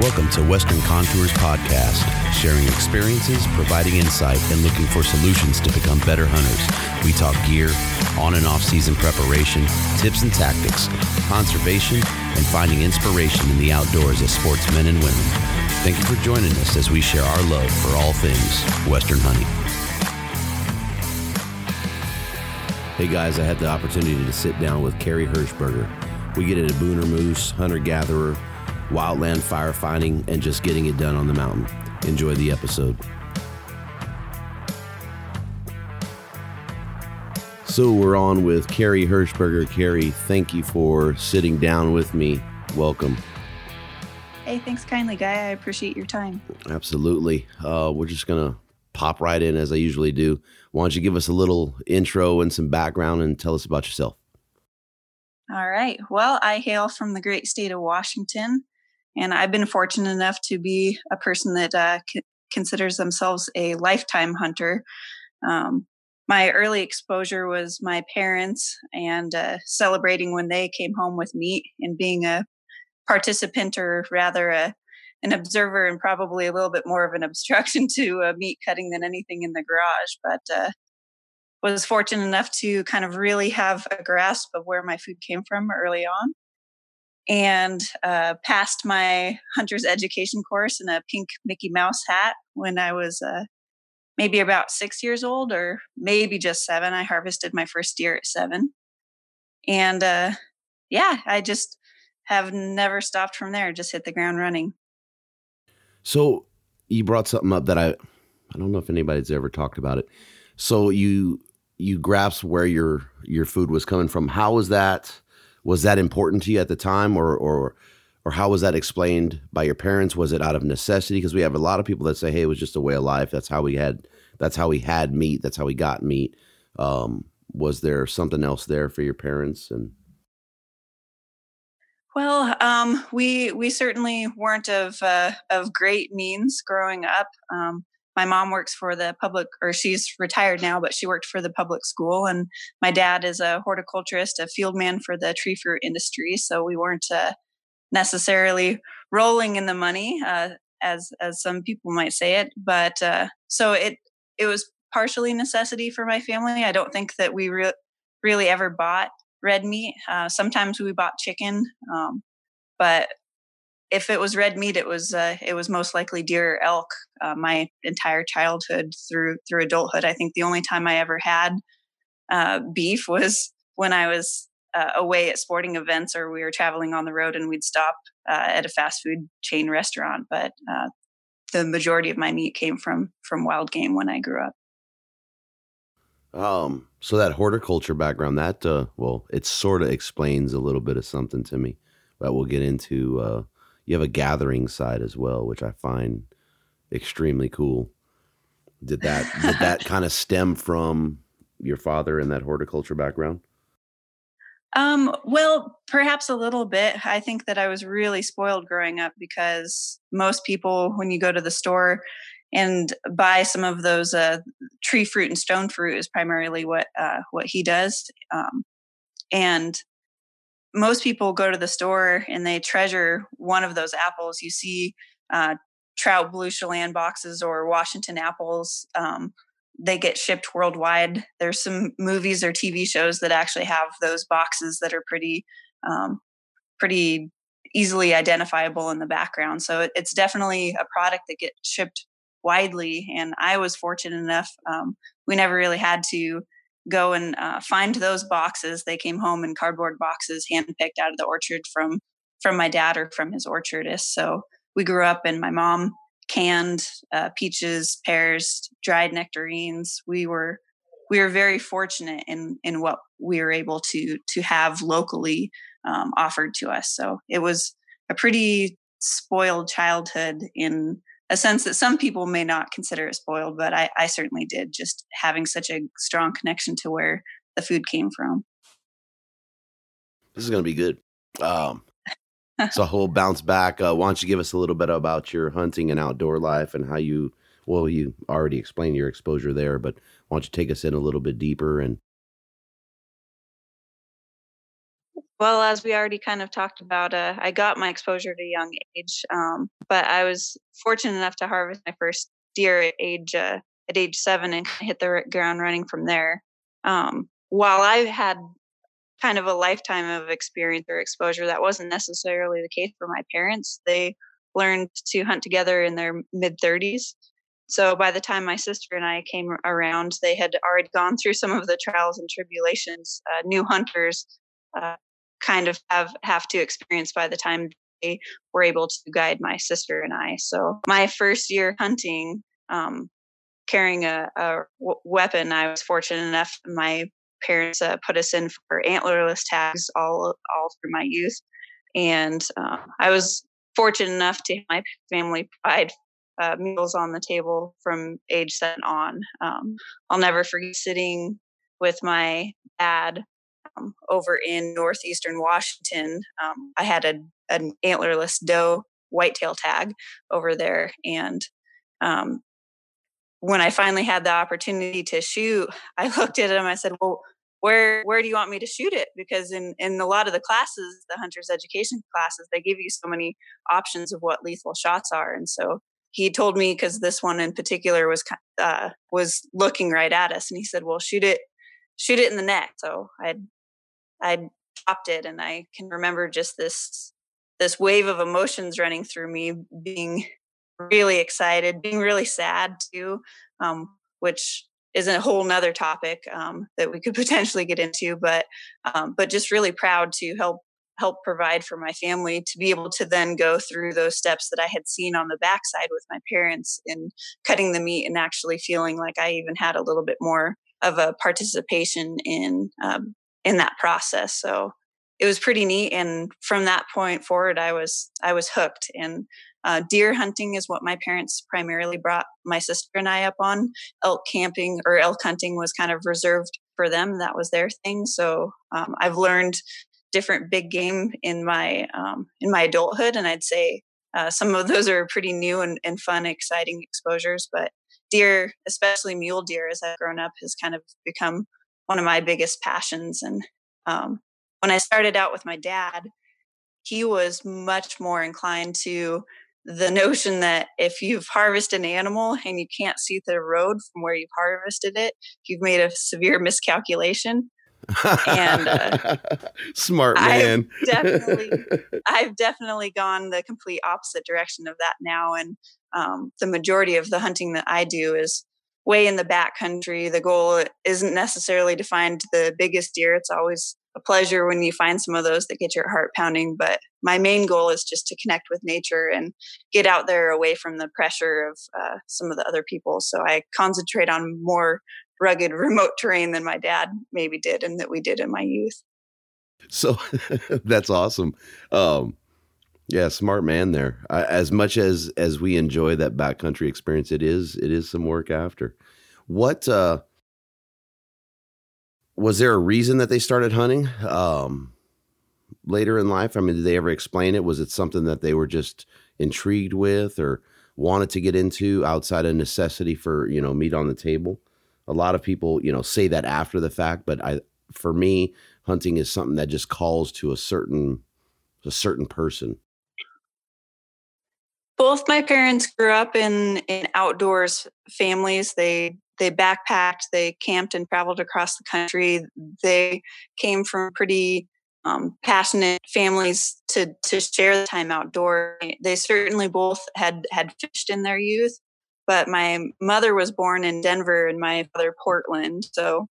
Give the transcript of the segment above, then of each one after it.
Welcome to Western Contours Podcast, sharing experiences, providing insight, and looking for solutions to become better hunters. We talk gear, on and off season preparation, tips and tactics, conservation, and finding inspiration in the outdoors as sportsmen and women. Thank you for joining us as we share our love for all things Western hunting. Hey guys, I had the opportunity to sit down with Kari Hirschberger. We get into Booner moose, hunter-gatherer, wildland firefighting, and just getting it done on the mountain. Enjoy the episode. So we're on with Kari Hirschberger. Kari, thank you for sitting down with me. Welcome. Hey, thanks kindly, Guy. I appreciate your time. Absolutely. We're just going to pop right in as I usually do. Why don't you give us a little intro and some background and tell us about yourself? All right. Well, I hail from the great state of Washington. And I've been fortunate enough to be a person that considers themselves a lifetime hunter. My early exposure was my parents and celebrating when they came home with meat and being a participant, or rather an observer, and probably a little bit more of an obstruction to meat cutting than anything in the garage. But was fortunate enough to kind of really have a grasp of where my food came from early on. And passed my hunter's education course in a pink Mickey Mouse hat when I was maybe about 6 years old, or maybe just seven. I harvested my first deer at seven. And I just have never stopped from there, just hit the ground running. So you brought something up that I don't know if anybody's ever talked about it. So you grasped where your food was coming from. How was that? Was that important to you at the time, or how was that explained by your parents? Was it out of necessity? Because we have a lot of people that say, "Hey, it was just a way of life. That's how we had meat. That's how we got meat." Was there something else there for your parents? And well, we certainly weren't of great means growing up. My mom works for the public, or she's retired now, but she worked for the public school. And my dad is a horticulturist, a field man for the tree fruit industry. So we weren't necessarily rolling in the money, as some people might say it. But so it was partially necessity for my family. I don't think that we really ever bought red meat. Sometimes we bought chicken, but if it was red meat, it was most likely deer or elk. My entire childhood through adulthood, I think the only time I ever had beef was when I was away at sporting events, or we were traveling on the road and we'd stop at a fast food chain restaurant. But the majority of my meat came from wild game when I grew up. So that horticulture background, that it sort of explains a little bit of something to me that we'll get into. You have a gathering side as well, which I find extremely cool. Did that kind of stem from your father and that horticulture background? Well, perhaps a little bit. I think that I was really spoiled growing up, because most people, when you go to the store and buy some of those tree fruit and stone fruit is primarily what he does. And most people go to the store and they treasure one of those apples. You see trout blue Chelan boxes or Washington apples. They get shipped worldwide. There's some movies or TV shows that actually have those boxes that are pretty easily identifiable in the background. So it's definitely a product that gets shipped widely. And I was fortunate enough. We never really had to go and find those boxes. They came home in cardboard boxes, handpicked out of the orchard from my dad or from his orchardist. So we grew up and my mom canned peaches, pears, dried nectarines. We were very fortunate in what we were able to have locally offered to us. So it was a pretty spoiled childhood in a sense that some people may not consider it spoiled, but I certainly did, just having such a strong connection to where the food came from. This is going to be good. So we'll bounce back. Why don't you give us a little bit about your hunting and outdoor life and how you, well, you already explained your exposure there, but why don't you take us in a little bit deeper? And well, as we already kind of talked about, I got my exposure at a young age, but I was fortunate enough to harvest my first deer at age 7 and hit the ground running from there. While I had kind of a lifetime of experience or exposure, that wasn't necessarily the case for my parents. They learned to hunt together in their mid-30s. So by the time my sister and I came around, they had already gone through some of the trials and tribulations new hunters kind of have to experience by the time they were able to guide my sister and I. So my first year hunting, carrying a weapon, I was fortunate enough. My parents put us in for antlerless tags all through my youth. And I was fortunate enough to have my family provide meals on the table from age 7 on. I'll never forget sitting with my dad over in northeastern Washington. I had an antlerless doe whitetail tag over there. And when I finally had the opportunity to shoot, I looked at him. I said, well, where do you want me to shoot it? Because in a lot of the classes, the hunter's education classes, they give you so many options of what lethal shots are. And so he told me, because this one in particular was looking right at us. And he said, well, shoot it in the neck. So I popped it, and I can remember just this wave of emotions running through me, being really excited, being really sad too, which is a whole nother topic that we could potentially get into, but just really proud to help provide for my family, to be able to then go through those steps that I had seen on the backside with my parents in cutting the meat, and actually feeling like I even had a little bit more of a participation in that process. So it was pretty neat. And from that point forward, I was hooked. And deer hunting is what my parents primarily brought my sister and I up on. Elk camping or elk hunting was kind of reserved for them. That was their thing. So I've learned different big game in my adulthood. And I'd say some of those are pretty new and fun, exciting exposures, but deer, especially mule deer, as I've grown up, has kind of become one of my biggest passions. And when I started out with my dad, he was much more inclined to the notion that if you've harvested an animal and you can't see the road from where you've harvested it, you've made a severe miscalculation. And smart man. I've definitely gone the complete opposite direction of that now. And the majority of the hunting that I do is way in the backcountry. The goal isn't necessarily to find the biggest deer. It's always a pleasure when you find some of those that get your heart pounding. But my main goal is just to connect with nature and get out there away from the pressure of some of the other people. So I concentrate on more rugged, remote terrain than my dad maybe did and that we did in my youth. So that's awesome. Yeah, smart man there. As much as we enjoy that backcountry experience, it is some work after. What was there a reason that they started hunting later in life? I mean, did they ever explain it? Was it something that they were just intrigued with or wanted to get into outside of necessity for, meat on the table? A lot of people, you know, say that after the fact, but for me, hunting is something that just calls to a certain person. Both my parents grew up in outdoors families. They backpacked, they camped and traveled across the country. They came from pretty passionate families to share the time outdoors. They certainly both had fished in their youth, but my mother was born in Denver and my father Portland. So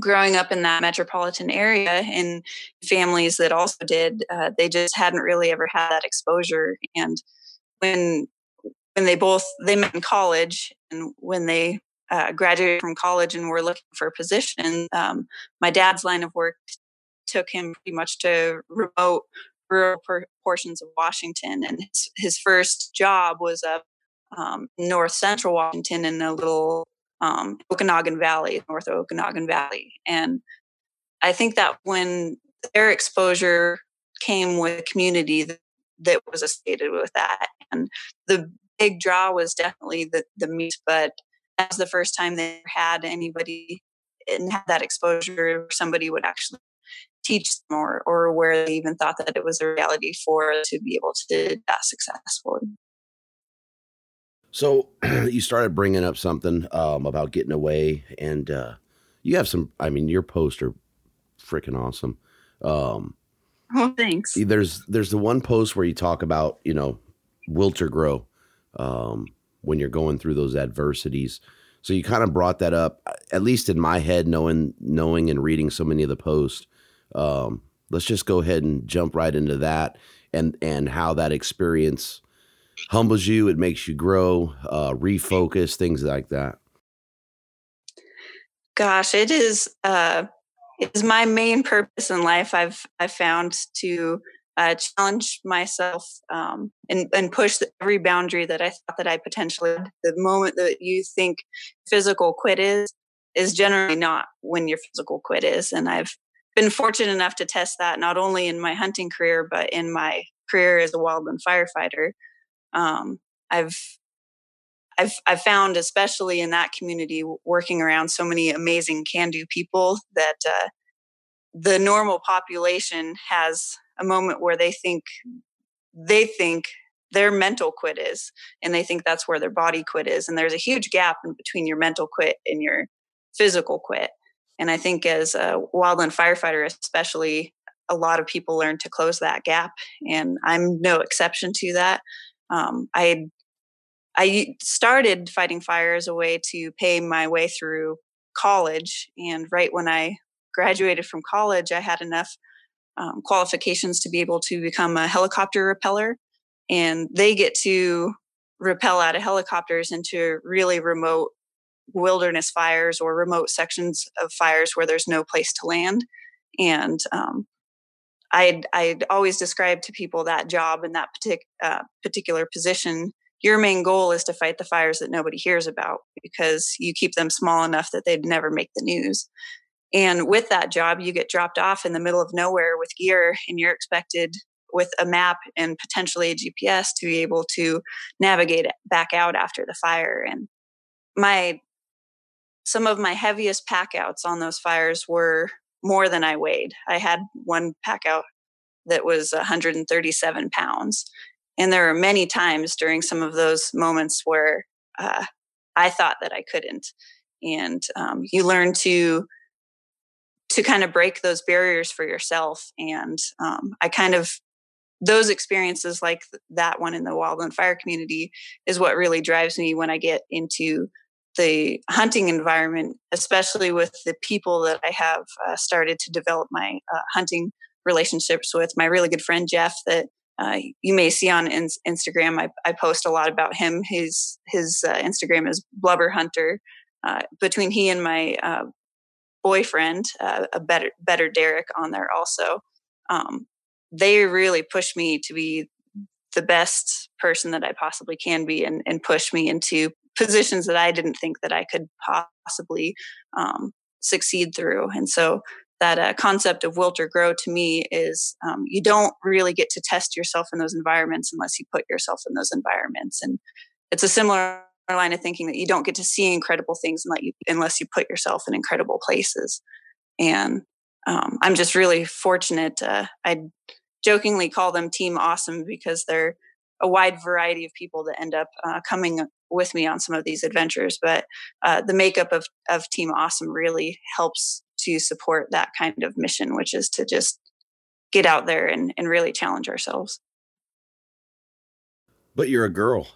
growing up in that metropolitan area and families that also did, they just hadn't really ever had that exposure. And when they met in college, and when they graduated from college and were looking for a position, my dad's line of work took him pretty much to remote rural portions of Washington, and his first job was up north central Washington in a little Okanogan Valley, north of Okanogan Valley. And I think that when their exposure came with a community that was associated with that, and the big draw was definitely the meat, but that was the first time they had anybody and had that exposure. Somebody would actually teach them, or where they even thought that it was a reality for to be able to do that successfully. So you started bringing up something about getting away, and you have some, I mean, your posts are freaking awesome. Oh, thanks. There's the one post where you talk about, you know, wilt or grow, when you're going through those adversities. So you kind of brought that up, at least in my head, knowing and reading so many of the posts. Let's just go ahead and jump right into that and how that experience humbles you. It makes you grow, refocus, things like that. Gosh, it is my main purpose in life. I've found to challenge myself and push every boundary that I thought that I potentially had. The moment that you think physical quit is generally not when your physical quit is. And I've been fortunate enough to test that not only in my hunting career, but in my career as a wildland firefighter. I've found, especially in that community, working around so many amazing can-do people, that the normal population has a moment where they think their mental quit is, and they think that's where their body quit is. And there's a huge gap in between your mental quit and your physical quit. And I think as a wildland firefighter, especially, a lot of people learn to close that gap. And I'm no exception to that. I started fighting fire as a way to pay my way through college. And right when I graduated from college, I had enough qualifications to be able to become a helicopter repeller. And they get to repel out of helicopters into really remote wilderness fires or remote sections of fires where there's no place to land. And I'd always describe to people that job and that particular position, your main goal is to fight the fires that nobody hears about, because you keep them small enough that they'd never make the news. And with that job, you get dropped off in the middle of nowhere with gear, and you're expected with a map and potentially a GPS to be able to navigate back out after the fire. And some of my heaviest packouts on those fires were more than I weighed. I had one packout that was 137 pounds. And there were many times during some of those moments where I thought that I couldn't. And you learn to kind of break those barriers for yourself. And those experiences like that one in the wildland fire community is what really drives me when I get into the hunting environment, especially with the people that I have started to develop my hunting relationships with. My really good friend, Jeff, that you may see on Instagram. I post a lot about him. His Instagram is Blubber Hunter. Between he and my boyfriend, a better Derek, on there also, they really push me to be the best person that I possibly can be, and push me into positions that I didn't think that I could possibly succeed through. And so that concept of wilt or grow to me is you don't really get to test yourself in those environments unless you put yourself in those environments. And it's a similar our line of thinking that you don't get to see incredible things unless you put yourself in incredible places. And I'm just really fortunate. I jokingly call them Team Awesome because they're a wide variety of people that end up coming with me on some of these adventures. But the makeup of Team Awesome really helps to support that kind of mission, which is to just get out there and really challenge ourselves. But you're a girl.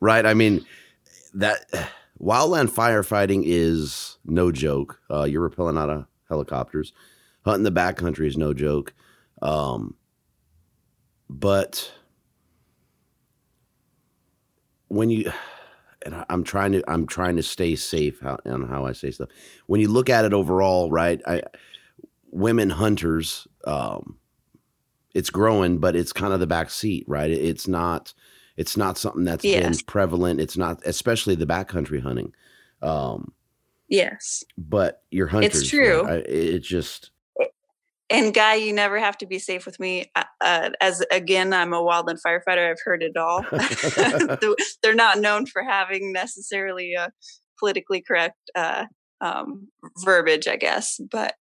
Right. I mean, that wildland firefighting is no joke. You're rappelling out of helicopters. Hunting the backcountry is no joke. But when you, and I'm trying to stay safe on how I say stuff. When you look at it overall, right? Women hunters, it's growing, but it's kind of the backseat, right? It's not something that's been prevalent. It's not, especially the backcountry hunting. Yes. But your hunters. It's true. Right? And Guy, you never have to be safe with me. Again, I'm a wildland firefighter. I've heard it all. They're not known for having necessarily a politically correct verbiage, I guess. But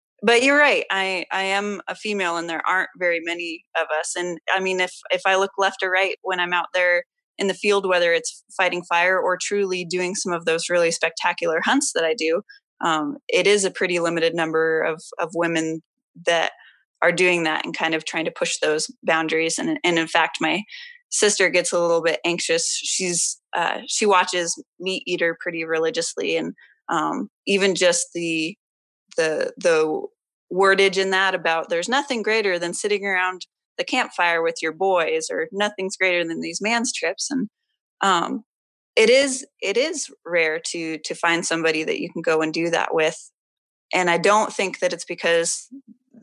you're right. I am a female, and there aren't very many of us. And I mean, if I look left or right when I'm out there in the field, whether it's fighting fire or truly doing some of those really spectacular hunts that I do, it is a pretty limited number of women that are doing that and kind of trying to push those boundaries. And in fact, my sister gets a little bit anxious. She watches Meat Eater pretty religiously, and even just the wordage in that about there's nothing greater than sitting around the campfire with your boys, or nothing's greater than these man's trips. And it is rare to find somebody that you can go and do that with. And I don't think that it's because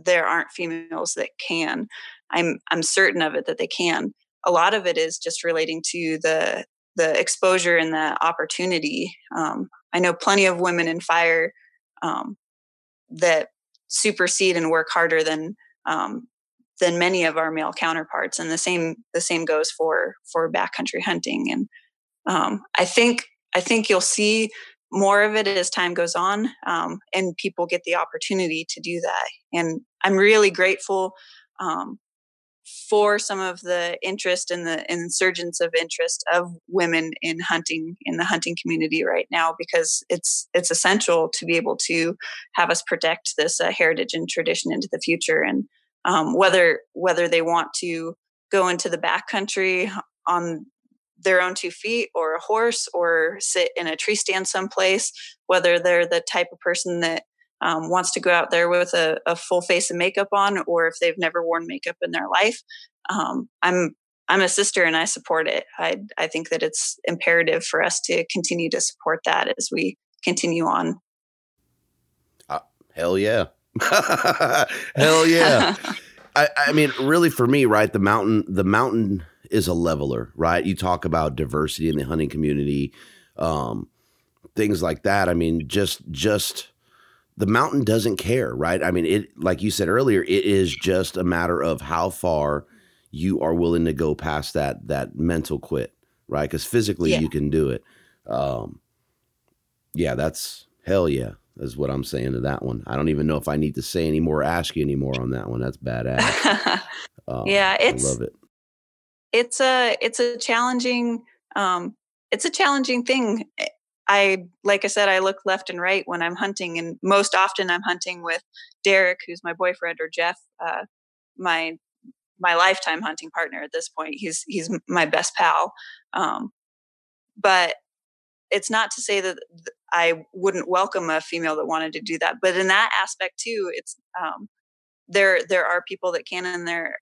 there aren't females that can. I'm certain of it that they can. A lot of it is just relating to the exposure and the opportunity. I know plenty of women in fire that supersede and work harder than many of our male counterparts. And the same goes for backcountry hunting. And I think you'll see more of it as time goes on, and people get the opportunity to do that. And I'm really grateful for some of the interest and the insurgence of interest of women in hunting, in the hunting community right now, because it's essential to be able to have us protect this heritage and tradition into the future. And whether they want to go into the backcountry on their own 2 feet or a horse, or sit in a tree stand someplace, whether they're the type of person that wants to go out there with a full face of makeup on, or if they've never worn makeup in their life. I'm a sister, and I support it. I think that it's imperative for us to continue to support that as we continue on. Hell yeah. Hell yeah. I mean, really for me, right? The mountain is a leveler, right? You talk about diversity in the hunting community, things like that. I mean, just the mountain doesn't care, right? I mean, it, like you said earlier, it is just a matter of how far you are willing to go past that mental quit, right? Because physically you can do it. That's hell yeah, is what I'm saying to that one. I don't even know if I need to say any more, ask you any more on that one. That's badass. I love it. It's a challenging thing. Like I said, I look left and right when I'm hunting, and most often I'm hunting with Derek, who's my boyfriend, or Jeff, my lifetime hunting partner at this point. He's my best pal. But it's not to say that I wouldn't welcome a female that wanted to do that. But in that aspect too, it's there are people that can, and there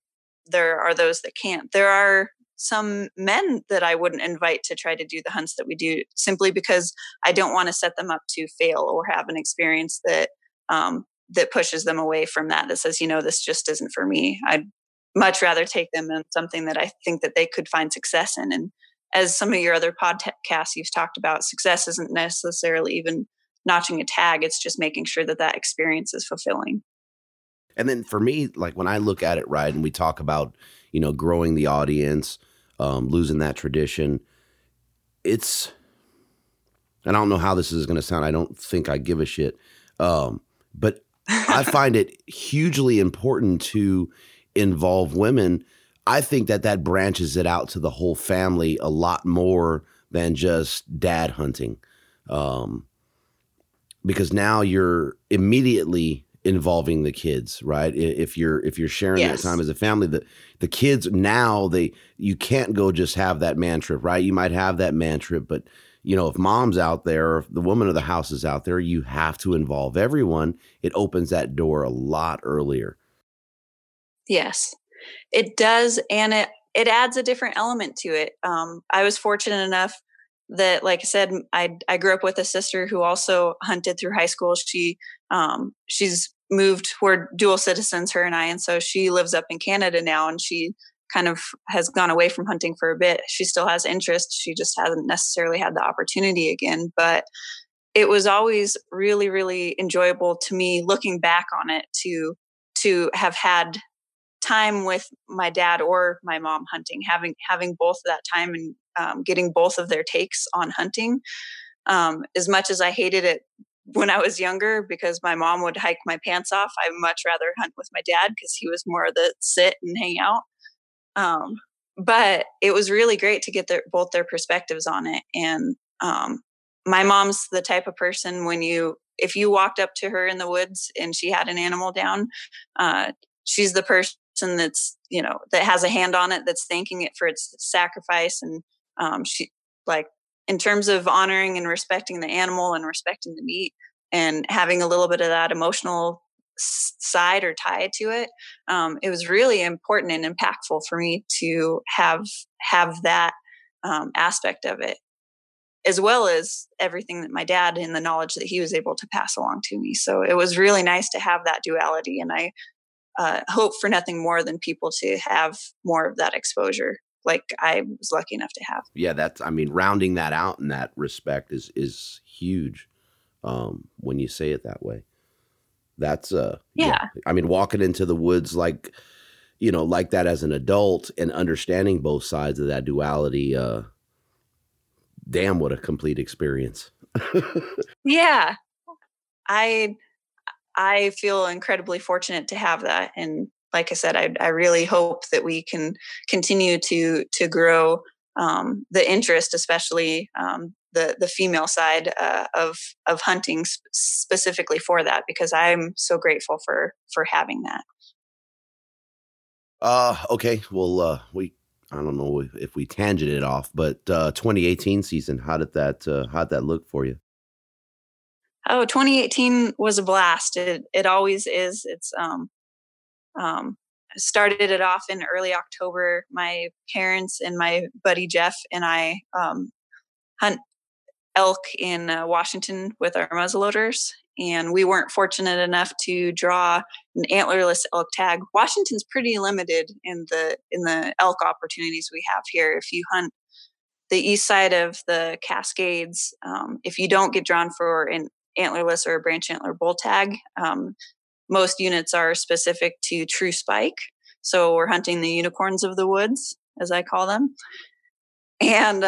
are those that can't. There are some men that I wouldn't invite to try to do the hunts that we do, simply because I don't want to set them up to fail or have an experience that that pushes them away from that says, you know, this just isn't for me. I'd much rather take them in something that I think that they could find success in. And as some of your other podcasts you've talked about, success isn't necessarily even notching a tag. It's just making sure that experience is fulfilling. And then for me, like when I look at it, right, and we talk about, you know, growing the audience, losing that tradition. And I don't know how this is going to sound. I don't think I give a shit. But I find it hugely important to involve women. I think that branches it out to the whole family a lot more than just dad hunting. Because now you're immediately involving the kids, right? If you're sharing that time as a family, the kids now, you can't go just have that man trip, right? You might have that man trip, but you know, if mom's out there, if the woman of the house is out there, you have to involve everyone. It opens that door a lot earlier. Yes, it does. And it adds a different element to it. I was fortunate enough that, like I said, I grew up with a sister who also hunted through high school. She's moved, we're dual citizens, her and I. And so she lives up in Canada now, and she kind of has gone away from hunting for a bit. She still has interest. She just hasn't necessarily had the opportunity again, but it was always really, really enjoyable to me looking back on it to have had time with my dad or my mom hunting, having both that time and getting both of their takes on hunting. As much as I hated it when I was younger, because my mom would hike my pants off, I much rather hunt with my dad because he was more of the sit and hang out. But it was really great to get both their perspectives on it. And, my mom's the type of person if you walked up to her in the woods and she had an animal down, she's the person that's, you know, that has a hand on it, that's thanking it for its sacrifice. And, she, like, in terms of honoring and respecting the animal and respecting the meat and having a little bit of that emotional side or tie to it, it was really important and impactful for me to have that aspect of it, as well as everything that my dad and the knowledge that he was able to pass along to me. So it was really nice to have that duality, and I hope for nothing more than people to have more of that exposure like I was lucky enough to have. Yeah, that's, I mean, rounding that out in that respect is huge when you say it that way. That's I mean, walking into the woods like that as an adult and understanding both sides of that duality, damn, what a complete experience. Yeah. I feel incredibly fortunate to have that. And like I said, I really hope that we can continue to grow the interest, especially the female side of hunting specifically for that, because I'm so grateful for having that. Okay. Well, I don't know if we tangented it off, but 2018 season, how'd that look for you? Oh, 2018 was a blast. It always is. It's, started it off in early October. My parents and my buddy Jeff and I, hunt elk in Washington with our muzzleloaders, and we weren't fortunate enough to draw an antlerless elk tag. Washington's pretty limited in the elk opportunities we have here. If you hunt the east side of the Cascades, if you don't get drawn for an antlerless or a branch antler bull tag, most units are specific to true spike. So we're hunting the unicorns of the woods, as I call them. And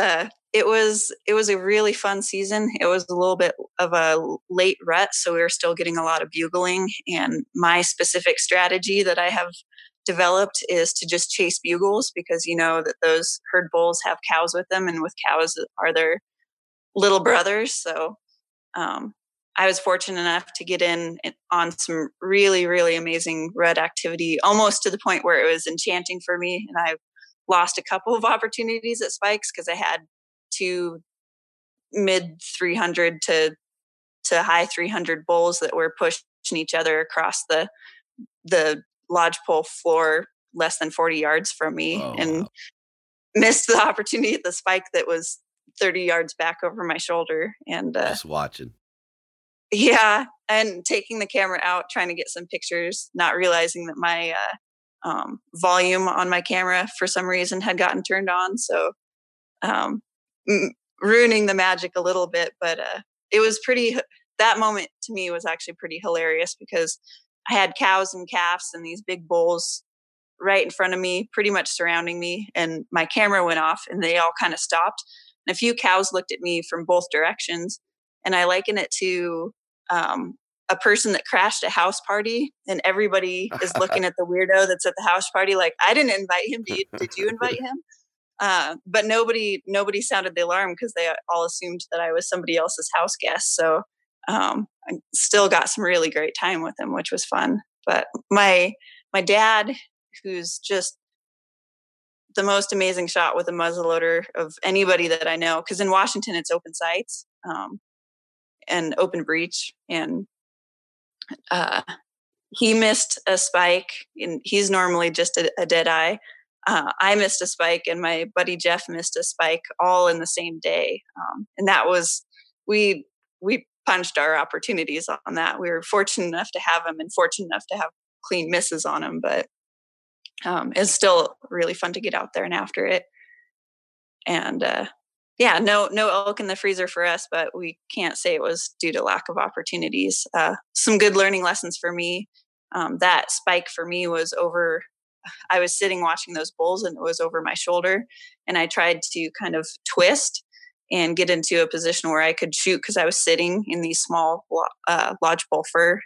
it was a really fun season. It was a little bit of a late rut, so we were still getting a lot of bugling. And my specific strategy that I have developed is to just chase bugles, because you know that those herd bulls have cows with them, and with cows are their little brothers. So I was fortunate enough to get in on some really, really amazing rut activity, almost to the point where it was enchanting for me. And I lost a couple of opportunities at spikes because I had two mid 300 to high 300 bulls that were pushing each other across the lodgepole floor less than 40 yards from me. Oh, and wow. Missed the opportunity at the spike that was 30 yards back over my shoulder. And just watching. Yeah. And taking the camera out, trying to get some pictures, not realizing that my volume on my camera for some reason had gotten turned on. So ruining the magic a little bit, but it was pretty, that moment to me was actually pretty hilarious, because I had cows and calves and these big bulls right in front of me, pretty much surrounding me, and my camera went off and they all kind of stopped. And a few cows looked at me from both directions. And I liken it to a person that crashed a house party and everybody is looking at the weirdo that's at the house party like, I didn't invite him. Did you invite him? But nobody sounded the alarm because they all assumed that I was somebody else's house guest. So I still got some really great time with him, which was fun. But my dad, who's just the most amazing shot with a muzzleloader of anybody that I know, because in Washington it's open sights and open breech, and he missed a spike, and he's normally just a dead eye. I missed a spike, and my buddy Jeff missed a spike, all in the same day, and that was we punched our opportunities on that. We were fortunate enough to have them and fortunate enough to have clean misses on them, but it's still really fun to get out there and after it. And, yeah, no elk in the freezer for us, but we can't say it was due to lack of opportunities. Some good learning lessons for me. That spike for me was over, I was sitting watching those bulls and it was over my shoulder, and I tried to kind of twist and get into a position where I could shoot, because I was sitting in these small lodgepole fir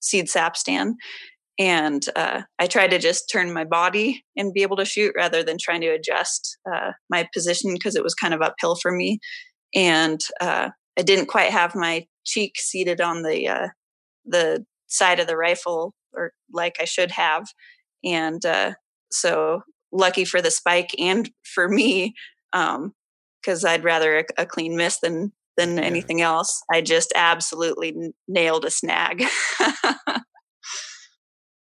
seed sap stand. And I tried to just turn my body and be able to shoot rather than trying to adjust my position, because it was kind of uphill for me. And I didn't quite have my cheek seated on the side of the rifle or like I should have. And so lucky for the spike and for me, because I'd rather a clean miss than anything else. I just absolutely nailed a snag.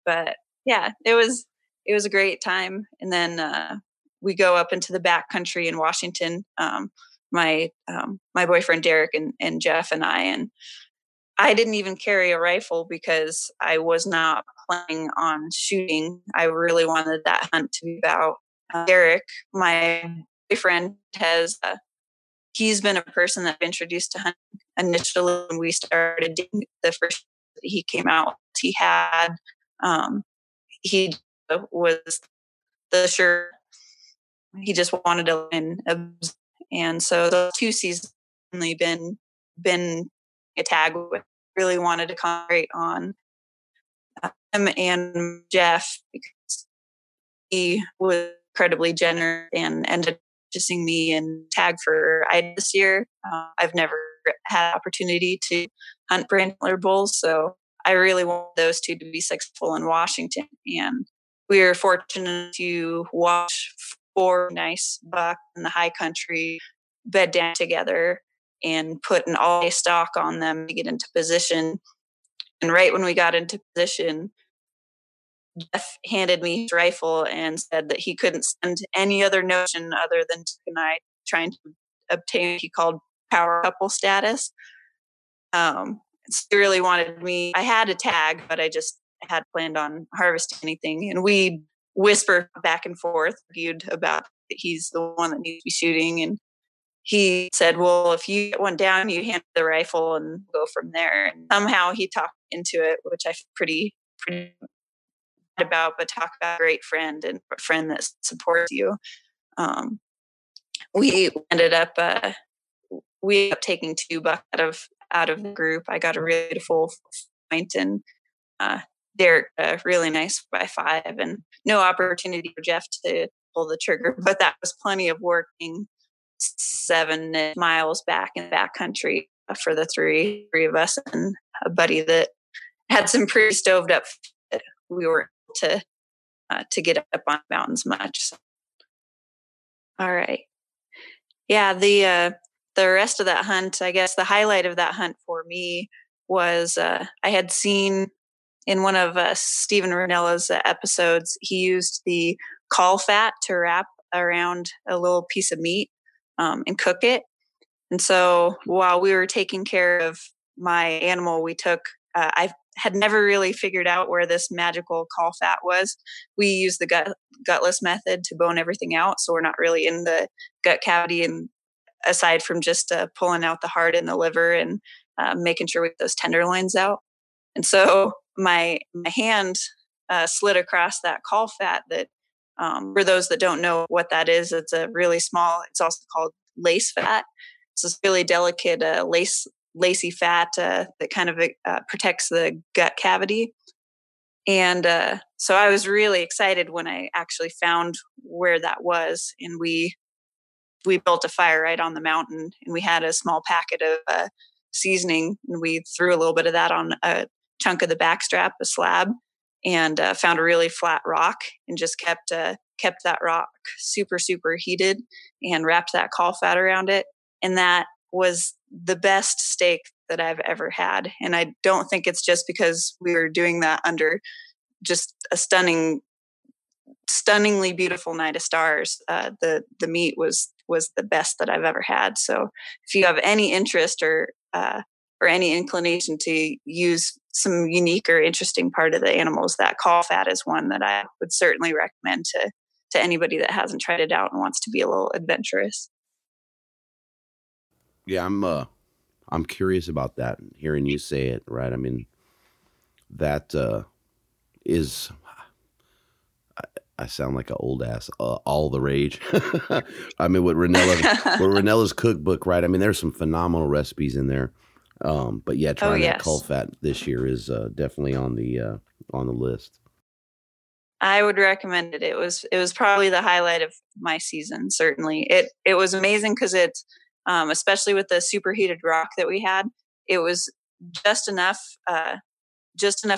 But yeah, it was a great time. And then we go up into the backcountry in Washington. My boyfriend Derek and Jeff and I, and I didn't even carry a rifle because I was not planning on shooting. I really wanted that hunt to be about Derek. My boyfriend has he's been a person that I've introduced to hunting initially when we started dating. The first that he came out, he had. He was the sure he just wanted to win, and so those two seasons only been a tag with, really wanted to concentrate on him and Jeff, because he was incredibly generous and ended up purchasing me in tag for I this year. I've never had opportunity to hunt brand antler bulls, so I really want those two to be successful in Washington. And we were fortunate to watch 4 nice bucks in the high country bed down together and put an all-day stock on them to get into position. And right when we got into position, Jeff handed me his rifle and said that he couldn't send any other notion other than Dick and I trying to obtain what he called power couple status. He really wanted me. I had a tag, but I just had planned on harvesting anything. And we whispered back and forth, argued about that he's the one that needs to be shooting. And he said, well, if you get one down, you hand the rifle and go from there. And somehow he talked into it, which I feel pretty bad about, but talk about a great friend and a friend that supports you. We ended up taking 2 bucks out of the group. I got a really beautiful point, and Derek a really nice 5x5, and no opportunity for Jeff to pull the trigger, but that was plenty of working 7 miles back in the backcountry for the three of us and a buddy that had some pretty stoved up that we were able to get up on mountains much. So. All right. Yeah, the rest of that hunt, I guess the highlight of that hunt for me was I had seen in one of Stephen Ranella's episodes, he used the call fat to wrap around a little piece of meat and cook it. And so while we were taking care of my animal, we took, I had never really figured out where this magical call fat was. We used the gutless method to bone everything out. So we're not really in the gut cavity, and aside from just pulling out the heart and the liver and making sure we get those tenderloins out. And so my hand slid across that call fat that, for those that don't know what that is, it's a really small, it's also called lace fat. It's this really delicate lacy fat that kind of protects the gut cavity. And so I was really excited when I actually found where that was. And we built a fire right on the mountain, and we had a small packet of seasoning, and we threw a little bit of that on a chunk of the backstrap, a slab, and found a really flat rock, and just kept that rock super heated and wrapped that call fat around it. And that was the best steak that I've ever had. And I don't think it's just because we were doing that under just a stunningly beautiful night of stars. The meat was the best that I've ever had. So if you have any interest or any inclination to use some unique or interesting part of the animals, that call fat is one that I would certainly recommend to anybody that hasn't tried it out and wants to be a little adventurous. Yeah, I'm curious about that, hearing you say it, right? I mean, that is, I sound like an old ass, all the rage. I mean, with Ranella's cookbook, right? I mean, there's some phenomenal recipes in there. But yeah, trying that cull fat this year is definitely on the list. I would recommend it. It was probably the highlight of my season, certainly. It was amazing because it's, especially with the superheated rock that we had, it was just enough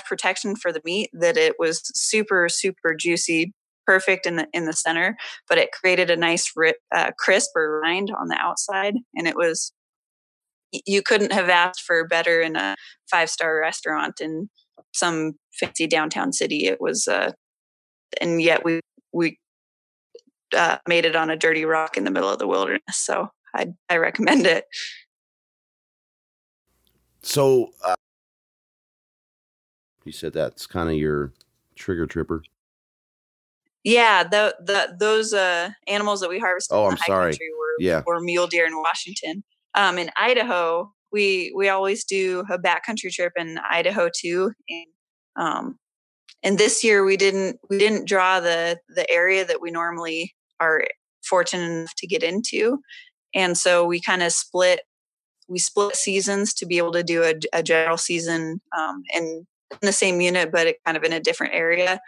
protection for the meat that it was super juicy, perfect in the center, but it created a nice crisp or rind on the outside. And it was, you couldn't have asked for better in a 5-star restaurant in some fancy downtown city. It was, and yet we made it on a dirty rock in the middle of the wilderness. So I recommend it. So you said that's kind of your trigger tripper. Yeah, those animals that we harvested in the high country were mule deer in Washington. In Idaho, we always do a backcountry trip in Idaho too. And this year we didn't draw the area that we normally are fortunate enough to get into. And so we kind of split seasons to be able to do a general season in the same unit, but it kind of in a different area.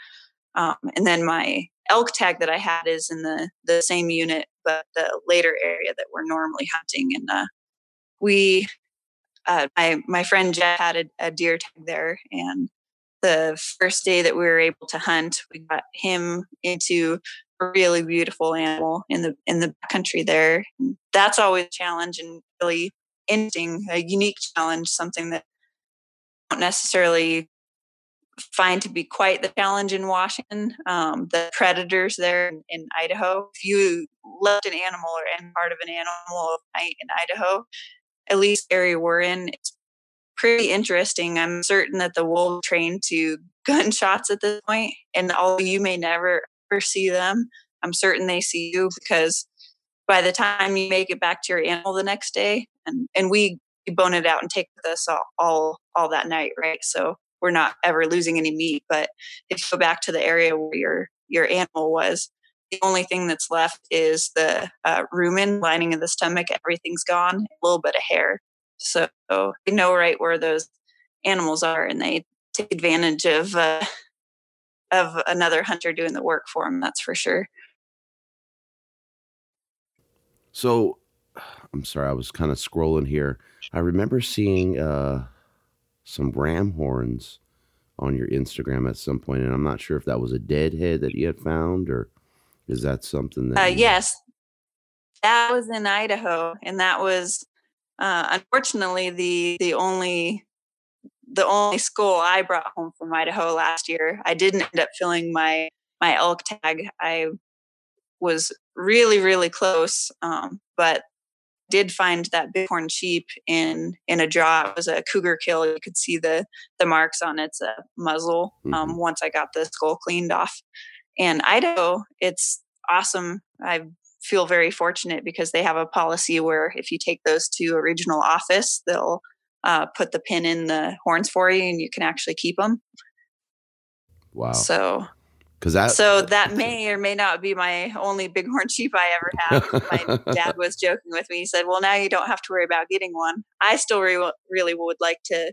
And then my elk tag that I had is in the same unit, but the later area that we're normally hunting. And my friend Jeff had a deer tag there. And the first day that we were able to hunt, we got him into a really beautiful animal in the country there. That's always a challenge and really interesting, a unique challenge, something that I don't necessarily find to be quite the challenge in Washington. The predators there in Idaho, if you left an animal or any part of an animal in Idaho, at least the area we're in, it's pretty interesting. I'm certain that the wolves trained to gunshots at this point, and although you may never see them, I'm certain they see you, because by the time you make it back to your animal the next day, and we bone it out and take this all that night, right? So we're not ever losing any meat. But if you go back to the area where your animal was, the only thing that's left is the rumen, lining of the stomach. Everything's gone, a little bit of hair. So they know right where those animals are, and they take advantage of another hunter doing the work for him. That's for sure. So I'm sorry, I was kind of scrolling here. I remember seeing some ram horns on your Instagram at some point, and I'm not sure if that was a dead head that you had found, or is that something that... Yes, that was in Idaho. And that was, unfortunately, the only skull I brought home from Idaho last year. I didn't end up filling my elk tag. I was really close, but did find that bighorn sheep in a draw. It was a cougar kill. You could see the marks on its muzzle once I got the skull cleaned off. And Idaho, it's awesome. I feel very fortunate because they have a policy where if you take those to a regional office, they'll put the pin in the horns for you, and you can actually keep them. Wow. So that may or may not be my only bighorn sheep I ever have. My dad was joking with me. He said, well, now you don't have to worry about getting one. I still really would like to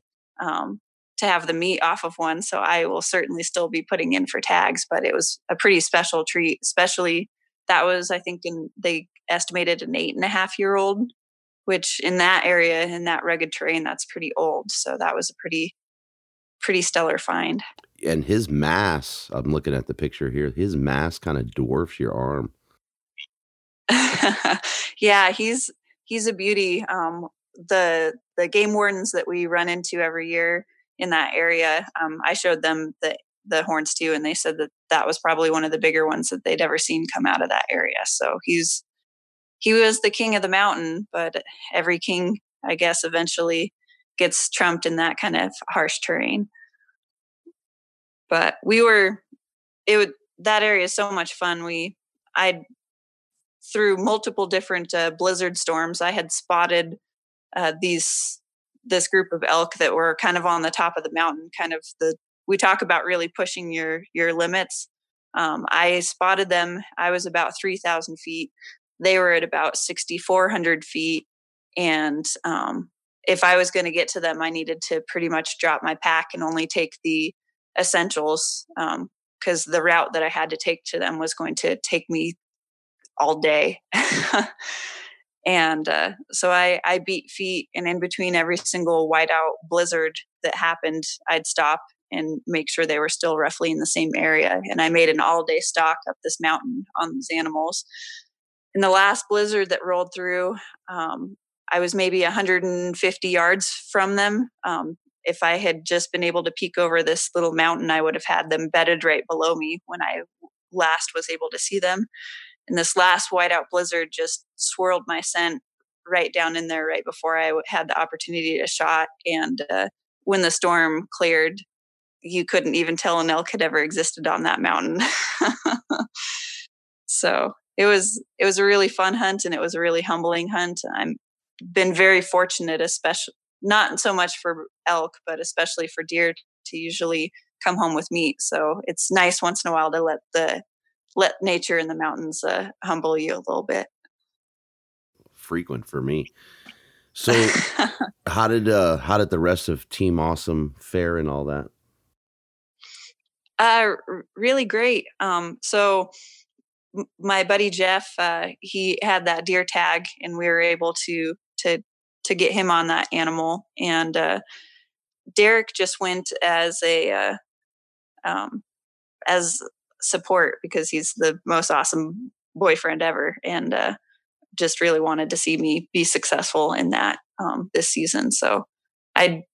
have the meat off of one. So I will certainly still be putting in for tags, but it was a pretty special treat, especially that was, I think they estimated an 8.5-year-old, which in that area, in that rugged terrain, that's pretty old. So that was a pretty stellar find. And his mass, I'm looking at the picture here, his mass kind of dwarfs your arm. Yeah, he's a beauty. The game wardens that we run into every year in that area, I showed them the horns too, and they said that was probably one of the bigger ones that they'd ever seen come out of that area. So he was the king of the mountain, but every king, I guess, eventually gets trumped in that kind of harsh terrain. But that area is so much fun. Through multiple different blizzard storms, I had spotted this group of elk that were kind of on the top of the mountain, we talk about really pushing your limits. I spotted them. I was about 3,000 feet. They were at about 6,400 feet. And if I was going to get to them, I needed to pretty much drop my pack and only take the essentials, because the route that I had to take to them was going to take me all day. And so I beat feet, and in between every single whiteout blizzard that happened, I'd stop and make sure they were still roughly in the same area. And I made an all-day stalk up this mountain on these animals. In the last blizzard that rolled through, I was maybe 150 yards from them. If I had just been able to peek over this little mountain, I would have had them bedded right below me when I last was able to see them. And this last whiteout blizzard just swirled my scent right down in there right before I had the opportunity to shot. And when the storm cleared, you couldn't even tell an elk had ever existed on that mountain. So it was a really fun hunt, and it was a really humbling hunt. I've been very fortunate, especially not so much for elk, but especially for deer, to usually come home with meat. So it's nice once in a while to let nature in the mountains humble you a little bit. Frequent for me. So how did the rest of Team Awesome fare and all that? Really great. So my buddy Jeff, he had that deer tag, and we were able to get him on that animal. And Derek just went as as support, because he's the most awesome boyfriend ever, and just really wanted to see me be successful in that this season. So it